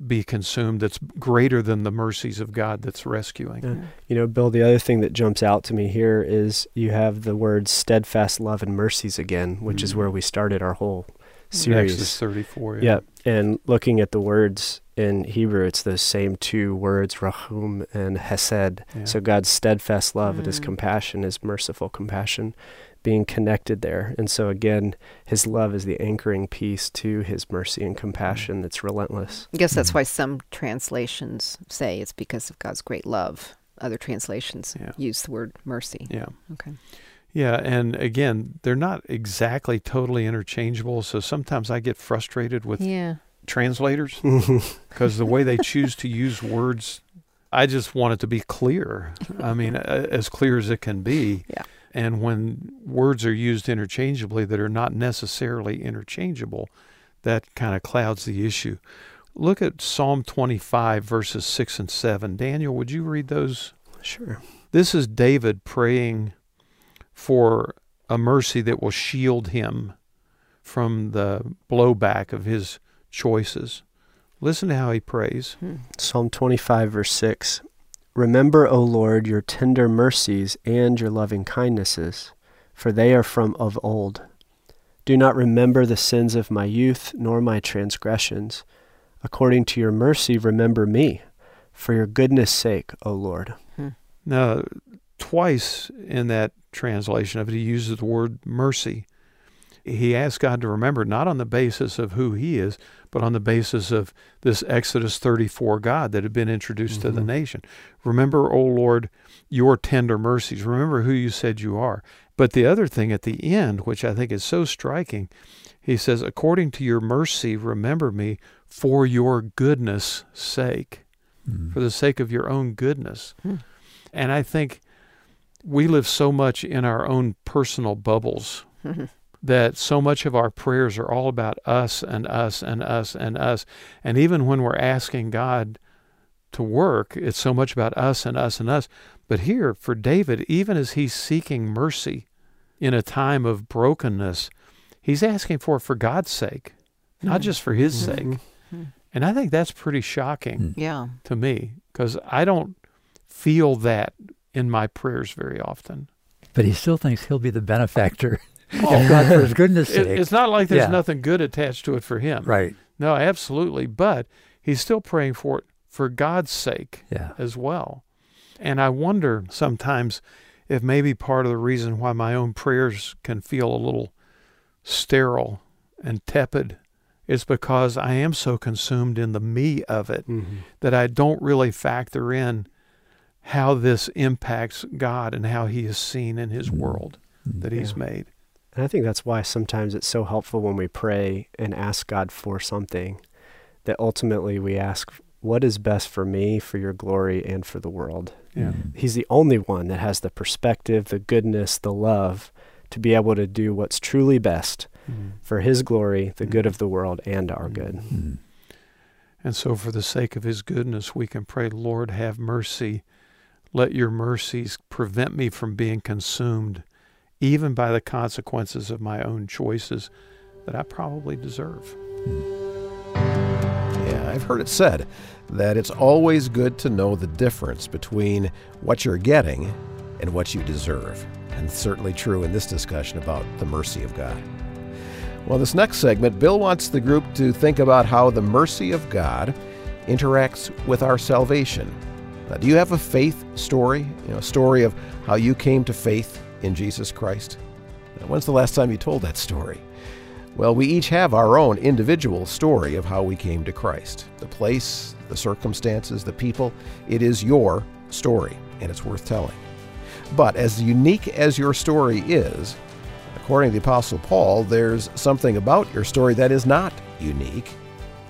be consumed, that's greater than the mercies of God that's rescuing. Yeah. You know, Bill, the other thing that jumps out to me here is you have the words steadfast love and mercies again, which mm-hmm. is where we started our whole series. Exodus thirty-four. Yeah. Yep. And looking at the words in Hebrew, it's those same two words, rahum and hesed. Yeah. So God's steadfast love mm-hmm. and his compassion, his merciful compassion, being connected there. And so again, his love is the anchoring piece to his mercy and compassion that's relentless. I guess that's why some translations say it's because of God's great love. Other translations yeah. use the word mercy. Yeah. Okay. Yeah, and again, they're not exactly totally interchangeable, so sometimes I get frustrated with yeah. translators because the way they choose to use words, I just want it to be clear. I mean, as clear as it can be. Yeah. And when words are used interchangeably that are not necessarily interchangeable, that kind of clouds the issue. Look at Psalm twenty-five, verses six and seven. Daniel, would you read those? Sure. This is David praying for a mercy that will shield him from the blowback of his choices. Listen to how he prays. Hmm. Psalm twenty-five, verse six. Remember, O Lord, your tender mercies and your loving kindnesses, for they are from of old. Do not remember the sins of my youth, nor my transgressions. According to your mercy, remember me, for your goodness' sake, O Lord. Hmm. Now, twice in that translation of it, he uses the word mercy. He asks God to remember, not on the basis of who he is, but on the basis of this Exodus thirty-four God that had been introduced mm-hmm. to the nation. Remember, O Lord, your tender mercies. Remember who you said you are. But the other thing at the end, which I think is so striking, He says, according to your mercy, remember me for your goodness' sake, mm. for the sake of your own goodness. Mm. And I think we live so much in our own personal bubbles mm-hmm. that so much of our prayers are all about us and us and us and us. And even when we're asking God to work, it's so much about us and us and us. But here for David, even as he's seeking mercy in a time of brokenness, he's asking for it for God's sake, not just for his mm-hmm. sake. Mm-hmm. And I think that's pretty shocking yeah. to me, because I don't feel that in my prayers very often. But he still thinks he'll be the benefactor oh. of God for his goodness sake. It, it's not like there's yeah. nothing good attached to it for him. Right. No, absolutely. But he's still praying for it for God's sake yeah. as well. And I wonder sometimes if maybe part of the reason why my own prayers can feel a little sterile and tepid is because I am so consumed in the me of it mm-hmm. that I don't really factor in how this impacts God and how he is seen in his world that he's yeah. made. And I think that's why sometimes it's so helpful when we pray and ask God for something, that ultimately we ask, what is best for me, for your glory, and for the world? Yeah. He's the only one that has the perspective, the goodness, the love to be able to do what's truly best mm. for his glory, the mm. good of the world, and our good. Mm. And so for the sake of his goodness, we can pray, Lord, have mercy. Let your mercies prevent me from being consumed, even by the consequences of my own choices that I probably deserve. Yeah, I've heard it said that it's always good to know the difference between what you're getting and what you deserve. And certainly true in this discussion about the mercy of God. Well, this next segment, Bill wants the group to think about how the mercy of God interacts with our salvation. Now, do you have a faith story? You know, a story of how you came to faith in Jesus Christ? Now, when's the last time you told that story? Well, we each have our own individual story of how we came to Christ. The place, the circumstances, the people, it is your story, and it's worth telling. But as unique as your story is, according to the Apostle Paul, there's something about your story that is not unique,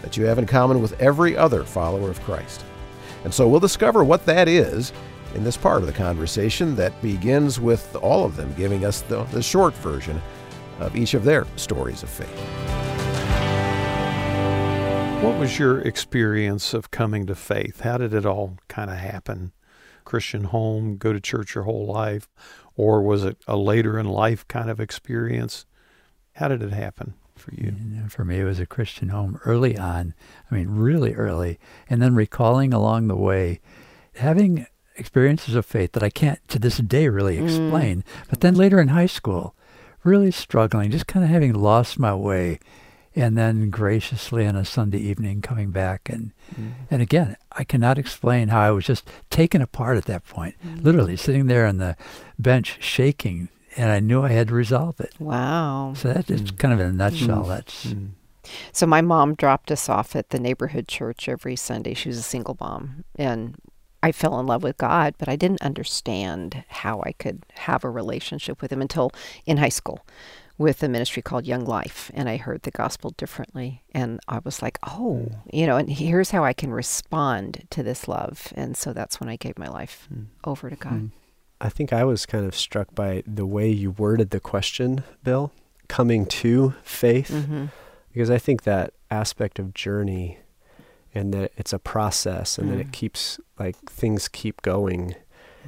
that you have in common with every other follower of Christ. And so we'll discover what that is in this part of the conversation that begins with all of them giving us the, the short version of each of their stories of faith. What was your experience of coming to faith? How did it all kind of happen? Christian home, go to church your whole life, or was it a later in life kind of experience? How did it happen for you? Yeah, for me, it was a Christian home early on. I mean, really early. And then recalling along the way, having experiences of faith that I can't to this day really explain. Mm. But then later in high school, really struggling, just kind of having lost my way. And then graciously on a Sunday evening coming back. And mm. and again, I cannot explain how I was just taken apart at that point, mm. literally sitting there on the bench shaking, and I knew I had to resolve it. Wow. So that's mm. kind of in a nutshell. Mm. That's. Mm. So my mom dropped us off at the neighborhood church every Sunday. She was a single mom. And I fell in love with God, but I didn't understand how I could have a relationship with him until in high school, with a ministry called Young Life, and I heard the gospel differently, and I was like, oh, you know, and here's how I can respond to this love. And so that's when I gave my life mm. over to God. Mm. I think I was kind of struck by the way you worded the question, Bill, coming to faith, mm-hmm. because I think that aspect of journey, and that it's a process, and mm. that it keeps, like, things keep going,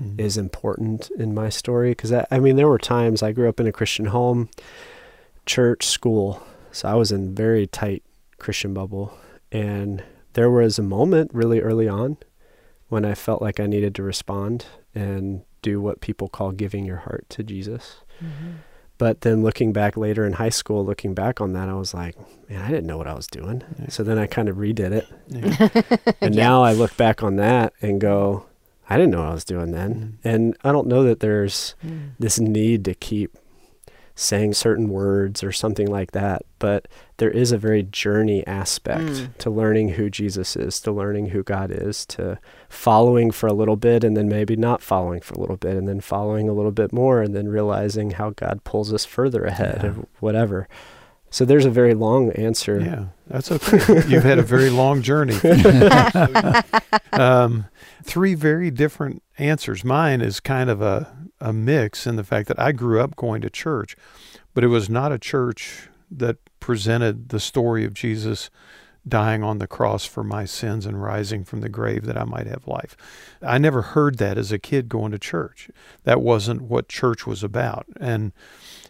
Mm-hmm. is important in my story. Because I, I mean, there were times I grew up in a Christian home, church, school. So I was in very tight Christian bubble. And there was a moment really early on when I felt like I needed to respond and do what people call giving your heart to Jesus. Mm-hmm. But then looking back later in high school, looking back on that, I was like, man, I didn't know what I was doing. Yeah. So then I kind of redid it. Yeah. And yeah. now I look back on that and go, I didn't know what I was doing then. Mm. And I don't know that there's mm. this need to keep saying certain words or something like that, but there is a very journey aspect mm. to learning who Jesus is, to learning who God is, to following for a little bit and then maybe not following for a little bit and then following a little bit more and then realizing how God pulls us further ahead yeah. or whatever. So there's a very long answer. Yeah, that's okay. You've had a very long journey. um, three very different answers. Mine is kind of a, a mix in the fact that I grew up going to church, but it was not a church that presented the story of Jesus dying on the cross for my sins and rising from the grave that I might have life. I never heard that as a kid going to church. That wasn't what church was about. And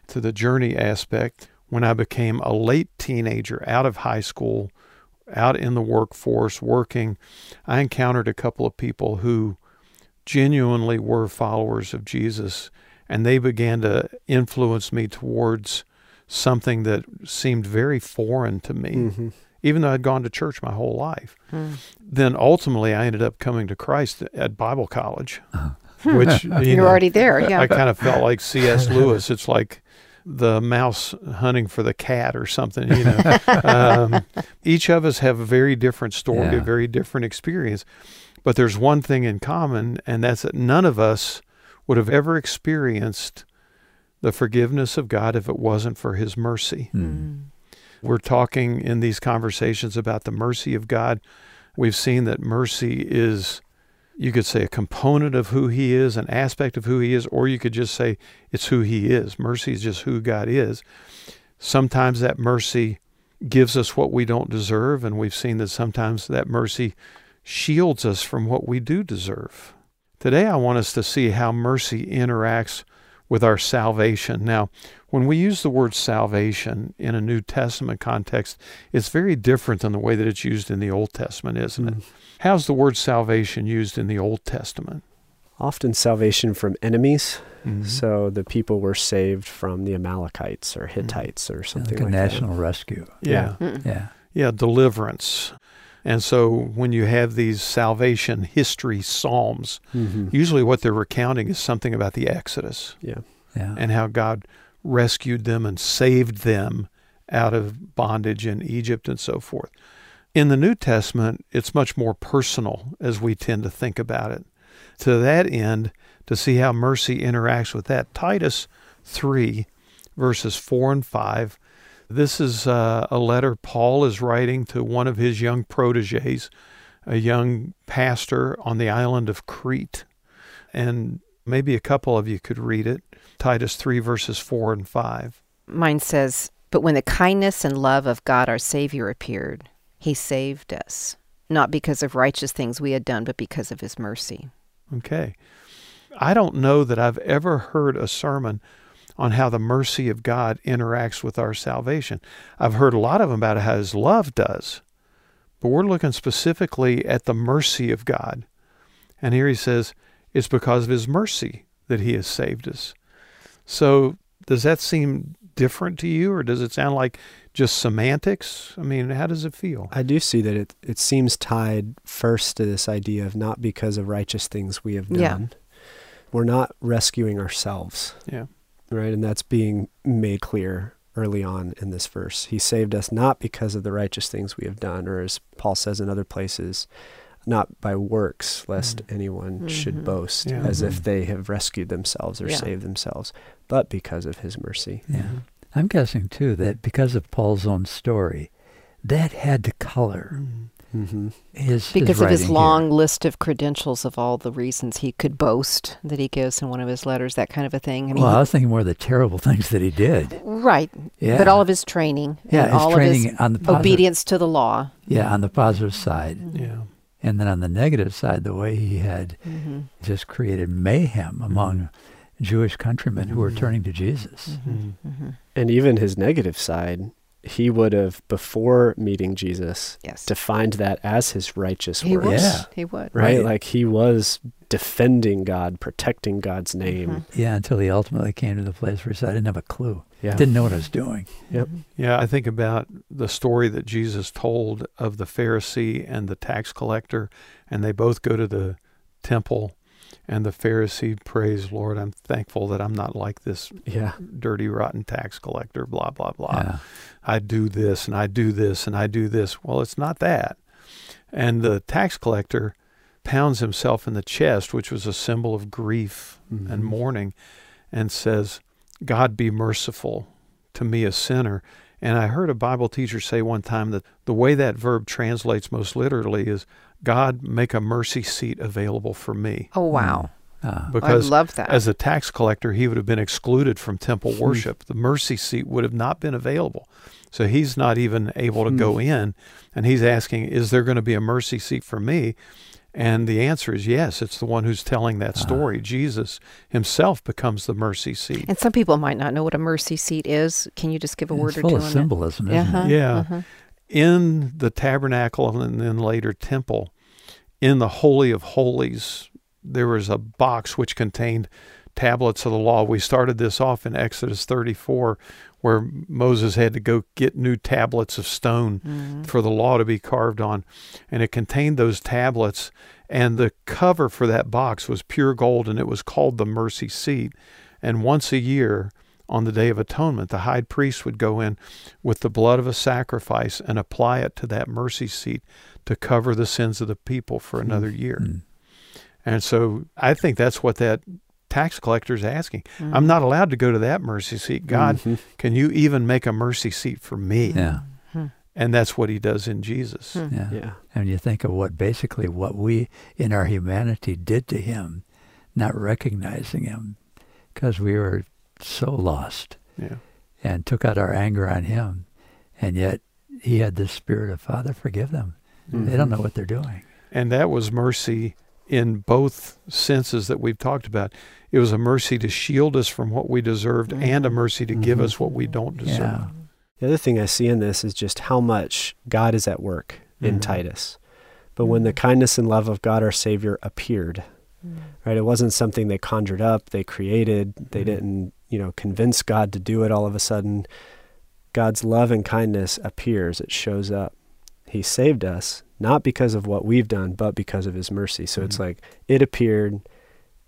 to the journey aspect, when I became a late teenager, out of high school, out in the workforce, working, I encountered a couple of people who genuinely were followers of Jesus, and they began to influence me towards something that seemed very foreign to me. Mm-hmm. Even though I'd gone to church my whole life. Mm. Then ultimately I ended up coming to Christ at Bible college, which you You're know, already there. Yeah. I kind of felt like C S Lewis. It's like the mouse hunting for the cat or something, you know. um, each of us have a very different story, yeah. a very different experience. But there's one thing in common, and that's that none of us would have ever experienced the forgiveness of God if it wasn't for His mercy. Mm. We're talking in these conversations about the mercy of God. We've seen that mercy is, you could say, a component of who He is, an aspect of who He is, or you could just say it's who He is. Mercy is just who God is. Sometimes that mercy gives us what we don't deserve, and we've seen that sometimes that mercy shields us from what we do deserve. Today I want us to see how mercy interacts with our salvation. Now, when we use the word salvation in a New Testament context, it's very different than the way that it's used in the Old Testament, isn't mm-hmm. it? How's the word salvation used in the Old Testament? Often salvation from enemies. Mm-hmm. So the people were saved from the Amalekites or Hittites mm-hmm. or something yeah, like, like that. Like a national rescue. Yeah. Yeah. Mm-hmm. yeah. Yeah, deliverance. And so when you have these salvation history psalms, mm-hmm. usually what they're recounting is something about the Exodus yeah. Yeah. and how God rescued them and saved them out of bondage in Egypt and so forth. In the New Testament, it's much more personal as we tend to think about it. To that end, to see how mercy interacts with that, Titus three, verses four and five, this is uh, a letter Paul is writing to one of his young proteges, a young pastor on the island of Crete. And maybe a couple of you could read it. Titus three, verses four and five. Mine says, "But when the kindness and love of God our Savior appeared, He saved us, not because of righteous things we had done, but because of His mercy." Okay. I don't know that I've ever heard a sermon on how the mercy of God interacts with our salvation. I've heard a lot of them about how His love does, but we're looking specifically at the mercy of God. And here he says, it's because of His mercy that He has saved us. So does that seem different to you, or does it sound like just semantics? I mean, how does it feel? I do see that it, it seems tied first to this idea of not because of righteous things we have done. Yeah. We're not rescuing ourselves. Yeah. Right, and that's being made clear early on in this verse. He saved us not because of the righteous things we have done, or as Paul says in other places, not by works, lest mm-hmm. anyone mm-hmm. should boast yeah. as mm-hmm. if they have rescued themselves or yeah. saved themselves, but because of His mercy. Yeah, mm-hmm. I'm guessing, too, that because of Paul's own story, that had to color mm-hmm. his Because his of his long here. list of credentials of all the reasons he could boast that he gives in one of his letters, that kind of a thing. I mean, well, I was thinking more of the terrible things that he did. Right. Yeah. But all of his training. Yeah, and his all training of his on the positive, obedience to the law. Yeah, on the positive side. Mm-hmm. Yeah. And then on the negative side, the way he had mm-hmm. just created mayhem among mm-hmm. Jewish countrymen mm-hmm. who were turning to Jesus. Mm-hmm. Mm-hmm. And even his negative side, he would have, before meeting Jesus, yes. defined that as his righteous works. He would. Yeah. He would. Right? Right? Like he was defending God, protecting God's name. Mm-hmm. Yeah, until he ultimately came to the place where he said, I didn't have a clue. Yeah. Didn't know what I was doing. Yep. Yeah, I think about the story that Jesus told of the Pharisee and the tax collector, and they both go to the temple, and the Pharisee prays, Lord, I'm thankful that I'm not like this yeah. dirty, rotten tax collector, blah, blah, blah. Yeah. I do this, and I do this, and I do this. Well, it's not that. And the tax collector pounds himself in the chest, which was a symbol of grief mm-hmm. and mourning, and says, God be merciful to me, a sinner. And I heard a Bible teacher say one time that the way that verb translates most literally is, God, make a mercy seat available for me. Oh, wow. Uh, because I love that. As a tax collector, he would have been excluded from temple worship. The mercy seat would have not been available. So he's not even able to go in. And he's asking, is there going to be a mercy seat for me? And the answer is yes. It's the one who's telling that story. Uh, Jesus himself becomes the mercy seat. And some people might not know what a mercy seat is. Can you just give a it's word full or two of on symbolism, that? Isn't uh-huh, it? Yeah. Uh-huh. In the tabernacle and then later temple, in the Holy of Holies, there was a box which contained tablets of the law. We started this off in Exodus thirty-four, where Moses had to go get new tablets of stone mm-hmm. for the law to be carved on. And it contained those tablets. And the cover for that box was pure gold, and it was called the mercy seat. And once a year, on the Day of Atonement, the high priest would go in with the blood of a sacrifice and apply it to that mercy seat to cover the sins of the people for another mm-hmm. year. And so I think that's what that tax collector is asking. Mm-hmm. I'm not allowed to go to that mercy seat. God, mm-hmm. can you even make a mercy seat for me? Yeah. Mm-hmm. And that's what he does in Jesus. Mm-hmm. Yeah. yeah. And you think of what basically what we in our humanity did to him, not recognizing him, because we were so lost yeah. and took out our anger on him. And yet he had this spirit of, Father, forgive them. Mm-hmm. They don't know what they're doing. And that was mercy in both senses that we've talked about. It was a mercy to shield us from what we deserved mm-hmm. and a mercy to mm-hmm. give us what we don't deserve. Yeah. The other thing I see in this is just how much God is at work mm-hmm. in Titus. But when the kindness and love of God our Savior appeared, mm-hmm. right? It wasn't something they conjured up, they created, they mm-hmm. didn't, you know, convince God to do it all of a sudden. God's love and kindness appears, it shows up. He saved us, not because of what we've done, but because of his mercy. So mm-hmm. it's like, it appeared,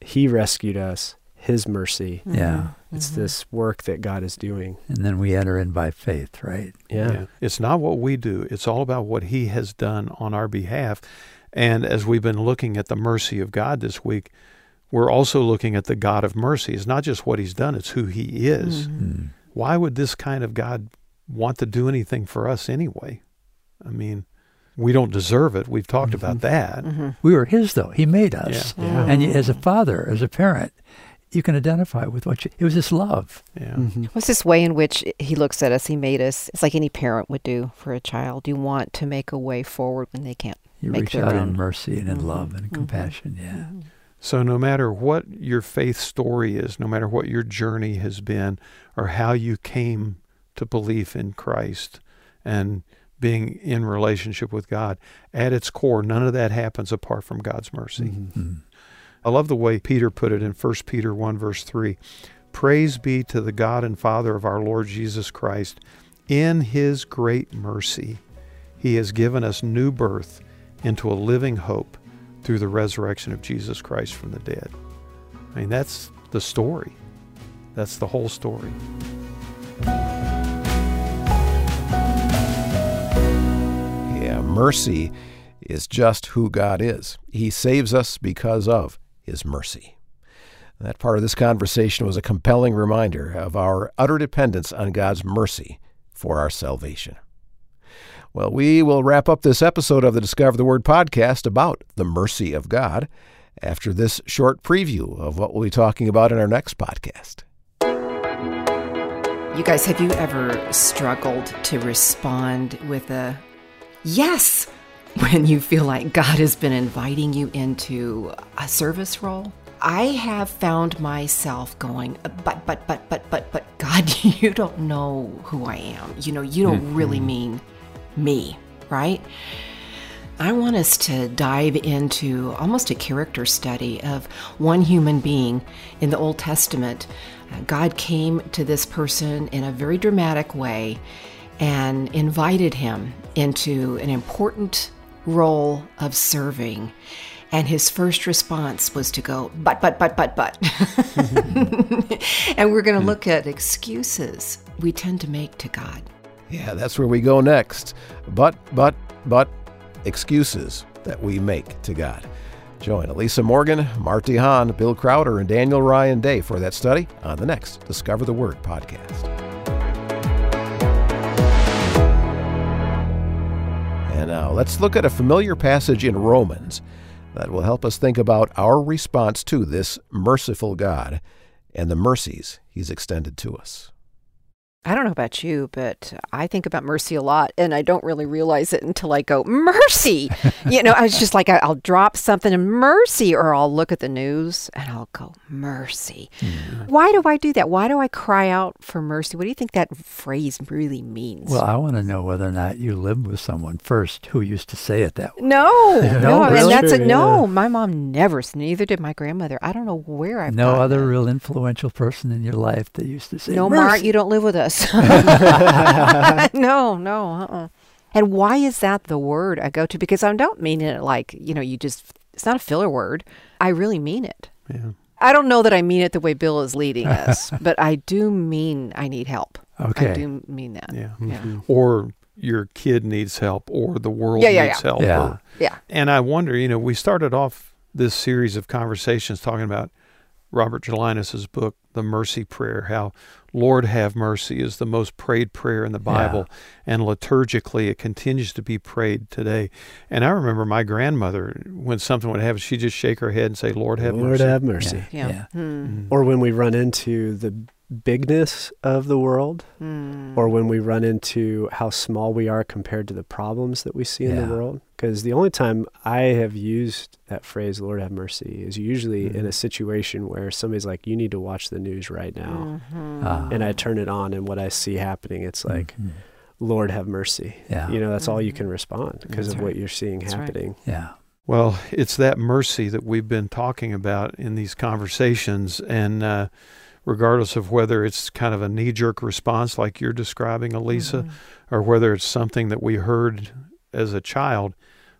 he rescued us, his mercy. Mm-hmm. Yeah. It's mm-hmm. this work that God is doing. And then we enter in by faith, right? Yeah. yeah. It's not what we do. It's all about what he has done on our behalf. And as we've been looking at the mercy of God this week, we're also looking at the God of mercy. It's not just what he's done, it's who he is. Mm-hmm. Mm-hmm. Why would this kind of God want to do anything for us anyway? I mean, we don't deserve it. We've talked mm-hmm. about that. Mm-hmm. We were his, though. He made us. Yeah. Yeah. And as a father, as a parent, you can identify with what you... It was his love. Yeah. Mm-hmm. What's this way in which he looks at us, he made us? It's like any parent would do for a child. You want to make a way forward when they can't you make their own. You reach out in mercy and in mm-hmm. love and mm-hmm. compassion, yeah. Mm-hmm. So no matter what your faith story is, no matter what your journey has been, or how you came to belief in Christ and being in relationship with God, at its core, none of that happens apart from God's mercy. Mm-hmm. I love the way Peter put it in First Peter one, verse three. Praise be to the God and Father of our Lord Jesus Christ. In his great mercy, he has given us new birth into a living hope through the resurrection of Jesus Christ from the dead. I mean, that's the story. That's the whole story. Mercy is just who God is. He saves us because of his mercy. That part of this conversation was a compelling reminder of our utter dependence on God's mercy for our salvation. Well, we will wrap up this episode of the Discover the Word podcast about the mercy of God after this short preview of what we'll be talking about in our next podcast. You guys, have you ever struggled to respond with a yes, when you feel like God has been inviting you into a service role? I have found myself going, but, but, but, but, but, but, God, you don't know who I am. You know, you don't mm-hmm. really mean me, right? I want us to dive into almost a character study of one human being in the Old Testament. God came to this person in a very dramatic way and invited him into an important role of serving. And his first response was to go, but, but, but, but, but. And we're going to look at excuses we tend to make to God. Yeah, that's where we go next. But, but, but, excuses that we make to God. Join Elisa Morgan, Marty Hahn, Bill Crowder, and Daniel Ryan Day for that study on the next Discover the Word podcast. now, let's look at a familiar passage in Romans that will help us think about our response to this merciful God and the mercies he's extended to us. I don't know about you, but I think about mercy a lot, and I don't really realize it until I go, mercy! You know, I was just like, I'll drop something and mercy, or I'll look at the news and I'll go, mercy. Mm. Why do I do that? Why do I cry out for mercy? What do you think that phrase really means? Well, I want to know whether or not you lived with someone first who used to say it that way. No, no, no really? And that's a, no, yeah. My mom never, neither did my grandmother. I don't know where I've No other that. Real influential person in your life that used to say no, mercy. No, Mart, you don't live with us. no, no, uh-uh. And why is that the word I go to? Because I don't mean it like, you know, you just, it's not a filler word. I really mean it. Yeah. I don't know that I mean it the way Bill is leading us, but I do mean I need help. Okay. I do mean that. Yeah. Mm-hmm. Yeah. Or your kid needs help, or the world yeah, yeah, needs yeah. help. Yeah. Or, yeah. And I wonder, you know, we started off this series of conversations talking about Robert Gelinas' book, The Mercy Prayer, how Lord have mercy is the most prayed prayer in the Bible, yeah. and liturgically it continues to be prayed today. And I remember my grandmother, when something would happen, she'd just shake her head and say, Lord have Lord mercy. Lord have mercy. Yeah. yeah. yeah. Mm. Or when we run into the bigness of the world, mm. or when we run into how small we are compared to the problems that we see yeah. in the world. Because the only time I have used that phrase, Lord have mercy, is usually mm-hmm. in a situation where somebody's like, you need to watch the news right now. Mm-hmm. Uh, and I turn it on, and what I see happening, it's like, mm-hmm. Lord have mercy. Yeah. You know, that's mm-hmm. all you can respond because of right. what you're seeing that's happening. Right. Yeah. Well, it's that mercy that we've been talking about in these conversations. And, uh, regardless of whether it's kind of a knee-jerk response like you're describing, Elisa, mm-hmm. or whether it's something that we heard as a child,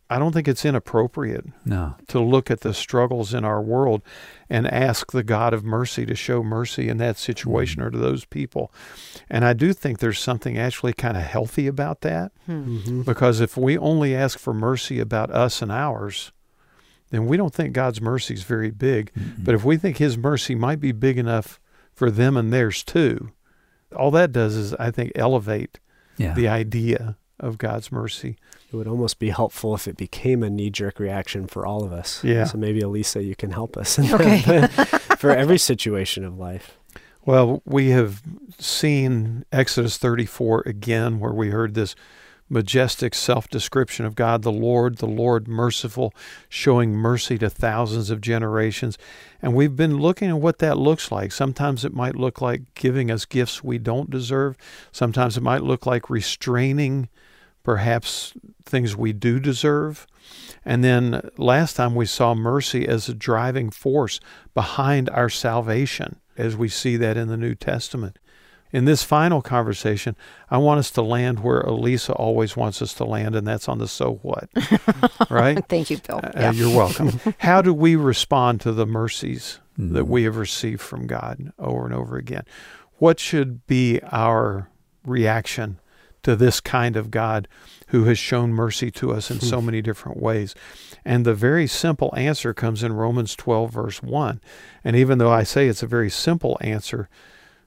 I don't think it's inappropriate no. to look at the struggles in our world and ask the God of mercy to show mercy in that situation mm-hmm. or to those people. And I do think there's something actually kind of healthy about that, mm-hmm. because if we only ask for mercy about us and ours, then we don't think God's mercy is very big. Mm-hmm. But if we think his mercy might be big enough for them and theirs too, all that does is, I think, elevate yeah. the idea of God's mercy. It would almost be helpful if it became a knee-jerk reaction for all of us. Yeah. So maybe, Elisa, you can help us in okay. that, for every situation of life. Well, we have seen Exodus thirty-four again, where we heard this majestic self-description of God, the Lord, the Lord merciful, showing mercy to thousands of generations. And we've been looking at what that looks like. Sometimes it might look like giving us gifts we don't deserve. Sometimes it might look like restraining perhaps things we do deserve. And then last time we saw mercy as a driving force behind our salvation, as we see that in the New Testament. In this final conversation, I want us to land where Elisa always wants us to land, and that's on the so what, right? Thank you, Bill. Uh, yeah. You're welcome. How do we respond to the mercies mm-hmm. that we have received from God over and over again? What should be our reaction to this kind of God who has shown mercy to us in so many different ways? And the very simple answer comes in Romans twelve, verse one. And even though I say it's a very simple answer,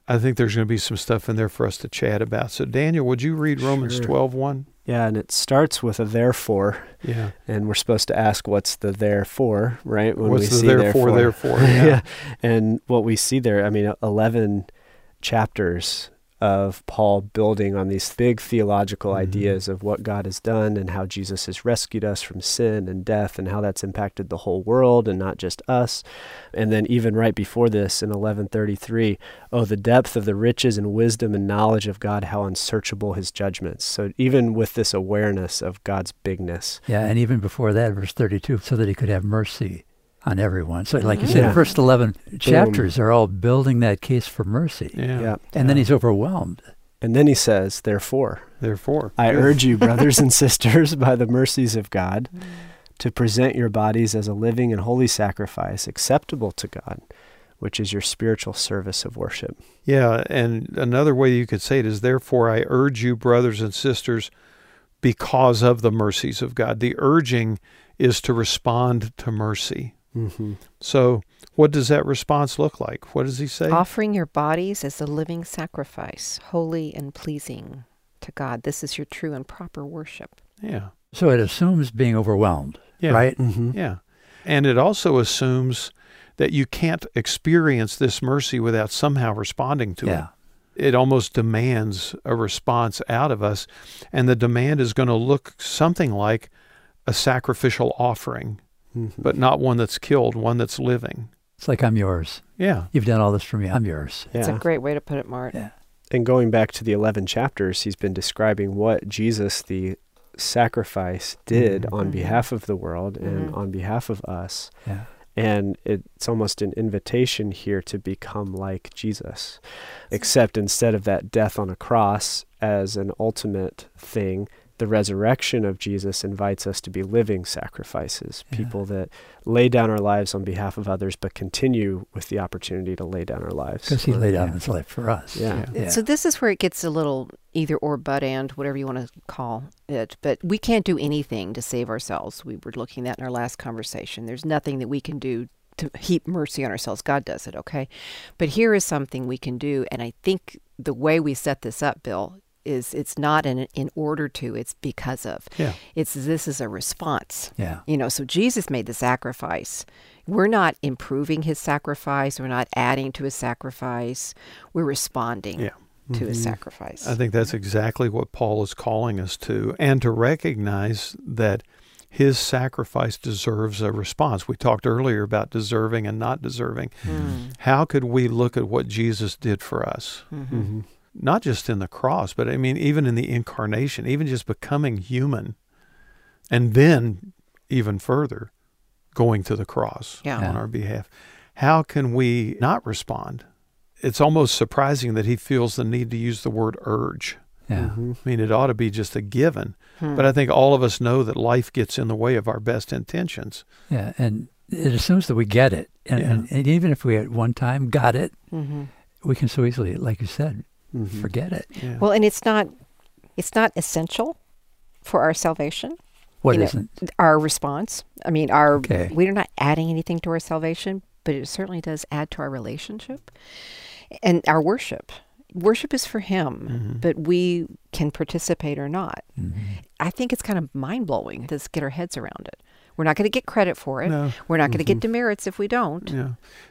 I think there's going to be some stuff in there for us to chat about. So, Daniel, would you read Romans sure. twelve one? Yeah, and it starts with a therefore. Yeah. And we're supposed to ask, what's the therefore, right? When what's we the see therefore, therefore? therefore yeah. yeah. And what we see there, I mean, eleven chapters of Paul building on these big theological mm-hmm. ideas of what God has done and how Jesus has rescued us from sin and death and how that's impacted the whole world and not just us. And then even right before this in eleven thirty-three, oh, the depth of the riches and wisdom and knowledge of God, how unsearchable his judgments. So even with this awareness of God's bigness. Yeah, and even before that, verse thirty-two, so that he could have mercy on everyone. So like you said, yeah. the first eleven Boom. Chapters are all building that case for mercy. Yeah. yeah. And then he's overwhelmed. And then he says, therefore, therefore, I yeah. urge you, brothers and sisters, by the mercies of God, to present your bodies as a living and holy sacrifice acceptable to God, which is your spiritual service of worship. Yeah. And another way you could say it is, therefore, I urge you, brothers and sisters, because of the mercies of God. The urging is to respond to mercy. Mm-hmm. So what does that response look like? What does he say? Offering your bodies as a living sacrifice, holy and pleasing to God. This is your true and proper worship. Yeah. So it assumes being overwhelmed, yeah. right? Mm-hmm. Yeah. And it also assumes that you can't experience this mercy without somehow responding to yeah. it. It almost demands a response out of us. And the demand is going to look something like a sacrificial offering, mm-hmm. but not one that's killed, one that's living. It's like, I'm yours. Yeah. You've done all this for me. I'm yours. It's yeah. a great way to put it, Mart. Yeah. And going back to the eleven chapters, he's been describing what Jesus, the sacrifice, did mm-hmm. on behalf of the world mm-hmm. and on behalf of us. Yeah. And it's almost an invitation here to become like Jesus, except instead of that death on a cross as an ultimate thing, the resurrection of Jesus invites us to be living sacrifices, yeah. people that lay down our lives on behalf of others, but continue with the opportunity to lay down our lives. Because he laid down yeah. his life for us. Yeah. Yeah. yeah. So this is where it gets a little either or, but and, whatever you want to call it. But we can't do anything to save ourselves. We were looking at that in our last conversation. There's nothing that we can do to heap mercy on ourselves. God does it, okay? But here is something we can do. And I think the way we set this up, Bill, is it's not in in order to, it's because of. Yeah. It's this is a response. Yeah. You know, so Jesus made the sacrifice. We're not improving his sacrifice. We're not adding to his sacrifice. We're responding yeah. to mm-hmm. his sacrifice. I think that's exactly what Paul is calling us to, and to recognize that his sacrifice deserves a response. We talked earlier about deserving and not deserving. Mm. How could we look at what Jesus did for us? Mm-hmm. Mm-hmm. Not just in the cross, but I mean, even in the incarnation, even just becoming human, and then even further, going to the cross yeah. on our behalf. How can we not respond? It's almost surprising that he feels the need to use the word urge. Yeah. Mm-hmm. I mean, it ought to be just a given, hmm. but I think all of us know that life gets in the way of our best intentions. Yeah, and it assumes that we get it. And, yeah. and, and even if we at one time got it, mm-hmm. we can so easily, like you said, Mm-hmm. forget it. Yeah. Well, and it's not it's not essential for our salvation. What isn't? Our response. I mean, our okay. we're not adding anything to our salvation, but it certainly does add to our relationship and our worship. Worship is for him, mm-hmm. but we can participate or not. Mm-hmm. I think it's kind of mind-blowing to get our heads around it. We're not going to get credit for it. No. We're not mm-hmm. going to get demerits if we don't. Yeah.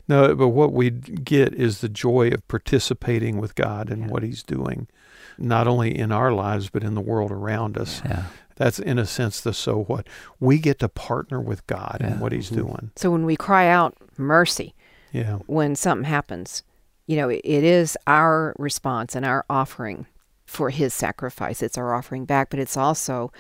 No, but what we get is the joy of participating with God and yeah. what he's doing, not only in our lives, but in the world around us. Yeah. That's, in a sense, the so what. We get to partner with God yeah. in what he's mm-hmm. doing. So when we cry out, mercy, yeah. when something happens, you know, it is our response and our offering for his sacrifice. It's our offering back, but it's also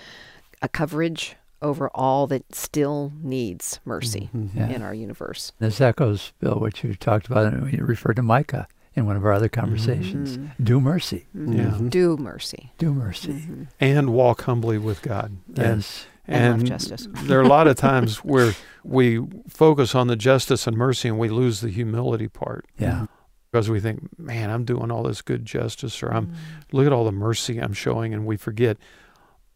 a coverage over all that still needs mercy mm-hmm. yeah. in our universe. This echoes, Bill, what you talked about, and we referred to Micah in one of our other conversations. Mm-hmm. Do mercy. Mm-hmm. Yeah. Do mercy. Do mercy. Mm-hmm. And walk humbly with God. Yes. And, and, and love justice. There are a lot of times where we focus on the justice and mercy and we lose the humility part. Yeah. Because we think, man, I'm doing all this good justice, or I'm, mm-hmm. look at all the mercy I'm showing, and we forget.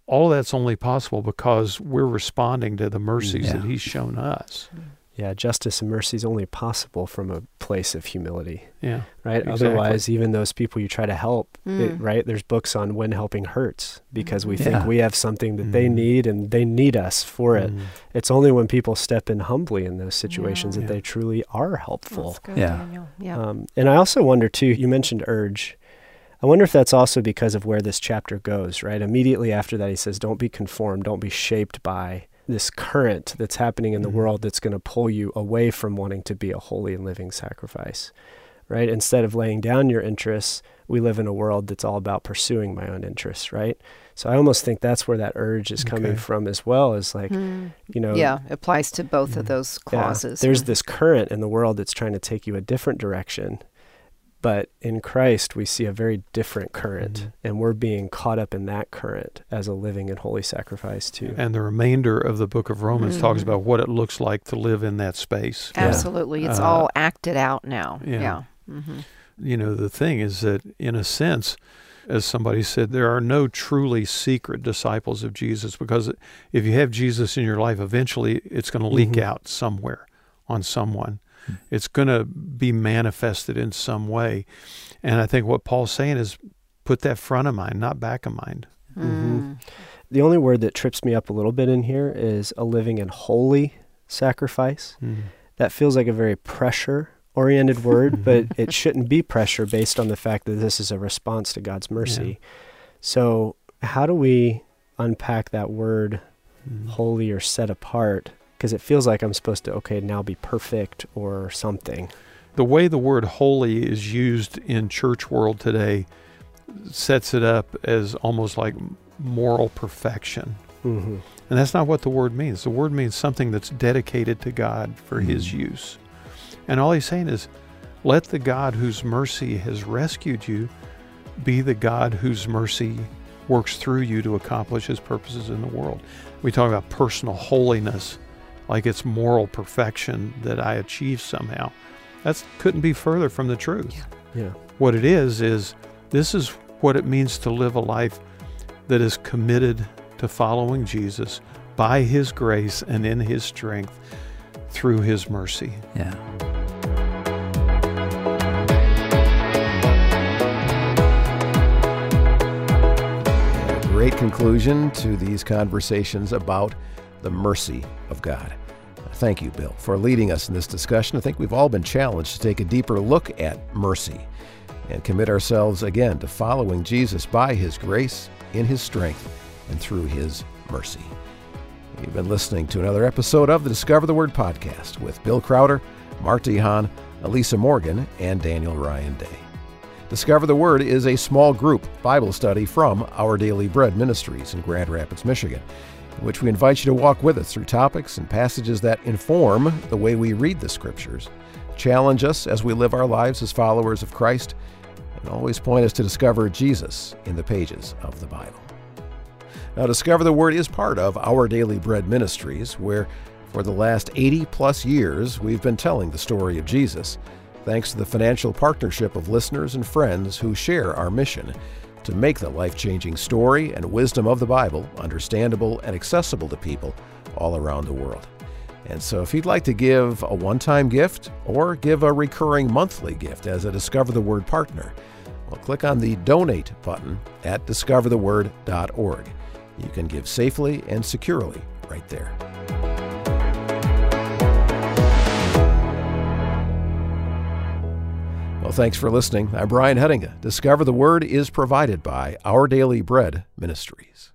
All that's only possible because we're responding to the mercies yeah. that he's shown us. Yeah, justice and mercy is only possible from a place of humility. Yeah. Right? Exactly. Otherwise, even those people you try to help, mm. it, right? There's books on when helping hurts, because we yeah. think we have something that mm. they need and they need us for it. Mm. It's only when people step in humbly in those situations yeah. that yeah. they truly are helpful. That's good, yeah. Daniel. Yeah. Um, and I also wonder, too, you mentioned urge. I wonder if that's also because of where this chapter goes, right? Immediately after that, he says, don't be conformed, don't be shaped by this current that's happening in the mm-hmm. world that's going to pull you away from wanting to be a holy and living sacrifice, right? Instead of laying down your interests, we live in a world that's all about pursuing my own interests, right? So I almost think that's where that urge is coming okay. from as well, is like, mm. you know. Yeah, it applies to both mm. of those clauses. Yeah, there's this current in the world that's trying to take you a different direction. But in Christ, we see a very different current, mm-hmm. and we're being caught up in that current as a living and holy sacrifice, too. And the remainder of the book of Romans mm-hmm. talks about what it looks like to live in that space. Absolutely. Yeah. It's uh, all acted out now. Yeah. yeah. Mm-hmm. You know, the thing is that, in a sense, as somebody said, there are no truly secret disciples of Jesus, because if you have Jesus in your life, eventually it's going to leak mm-hmm. out somewhere on someone. It's going to be manifested in some way. And I think what Paul's saying is, put that front of mind, not back of mind. Mm-hmm. The only word that trips me up a little bit in here is a living and holy sacrifice. Mm. That feels like a very pressure-oriented word, but it shouldn't be pressure based on the fact that this is a response to God's mercy. Yeah. So how do we unpack that word mm. holy or set apart? Because it feels like I'm supposed to, okay, now be perfect or something. The way the word holy is used in church world today sets it up as almost like moral perfection. Mm-hmm. And that's not what the word means. The word means something that's dedicated to God for mm-hmm. his use. And all he's saying is, let the God whose mercy has rescued you be the God whose mercy works through you to accomplish his purposes in the world. We talk about personal holiness, like it's moral perfection that I achieve somehow. That couldn't be further from the truth. Yeah. Yeah. What it is, is this is what it means to live a life that is committed to following Jesus by his grace and in his strength through his mercy. Yeah. A great conclusion to these conversations about the mercy of God. Thank you, Bill, for leading us in this discussion. I think we've all been challenged to take a deeper look at mercy and commit ourselves again to following Jesus by his grace, in his strength, and through his mercy. You've been listening to another episode of the Discover the Word podcast with Bill Crowder, Marty Hahn, Elisa Morgan, and Daniel Ryan Day. Discover the Word is a small group Bible study from Our Daily Bread Ministries in Grand Rapids, Michigan, in which we invite you to walk with us through topics and passages that inform the way we read the Scriptures, challenge us as we live our lives as followers of Christ, and always point us to discover Jesus in the pages of the Bible. Now, Discover the Word is part of Our Daily Bread Ministries, where for the last eighty plus years, we've been telling the story of Jesus, thanks to the financial partnership of listeners and friends who share our mission to make the life-changing story and wisdom of the Bible understandable and accessible to people all around the world. And so if you'd like to give a one-time gift or give a recurring monthly gift as a Discover the Word partner, well, click on the Donate button at discover the word dot org. You can give safely and securely right there. Well, thanks for listening. I'm Brian Hedinga. Discover the Word is provided by Our Daily Bread Ministries.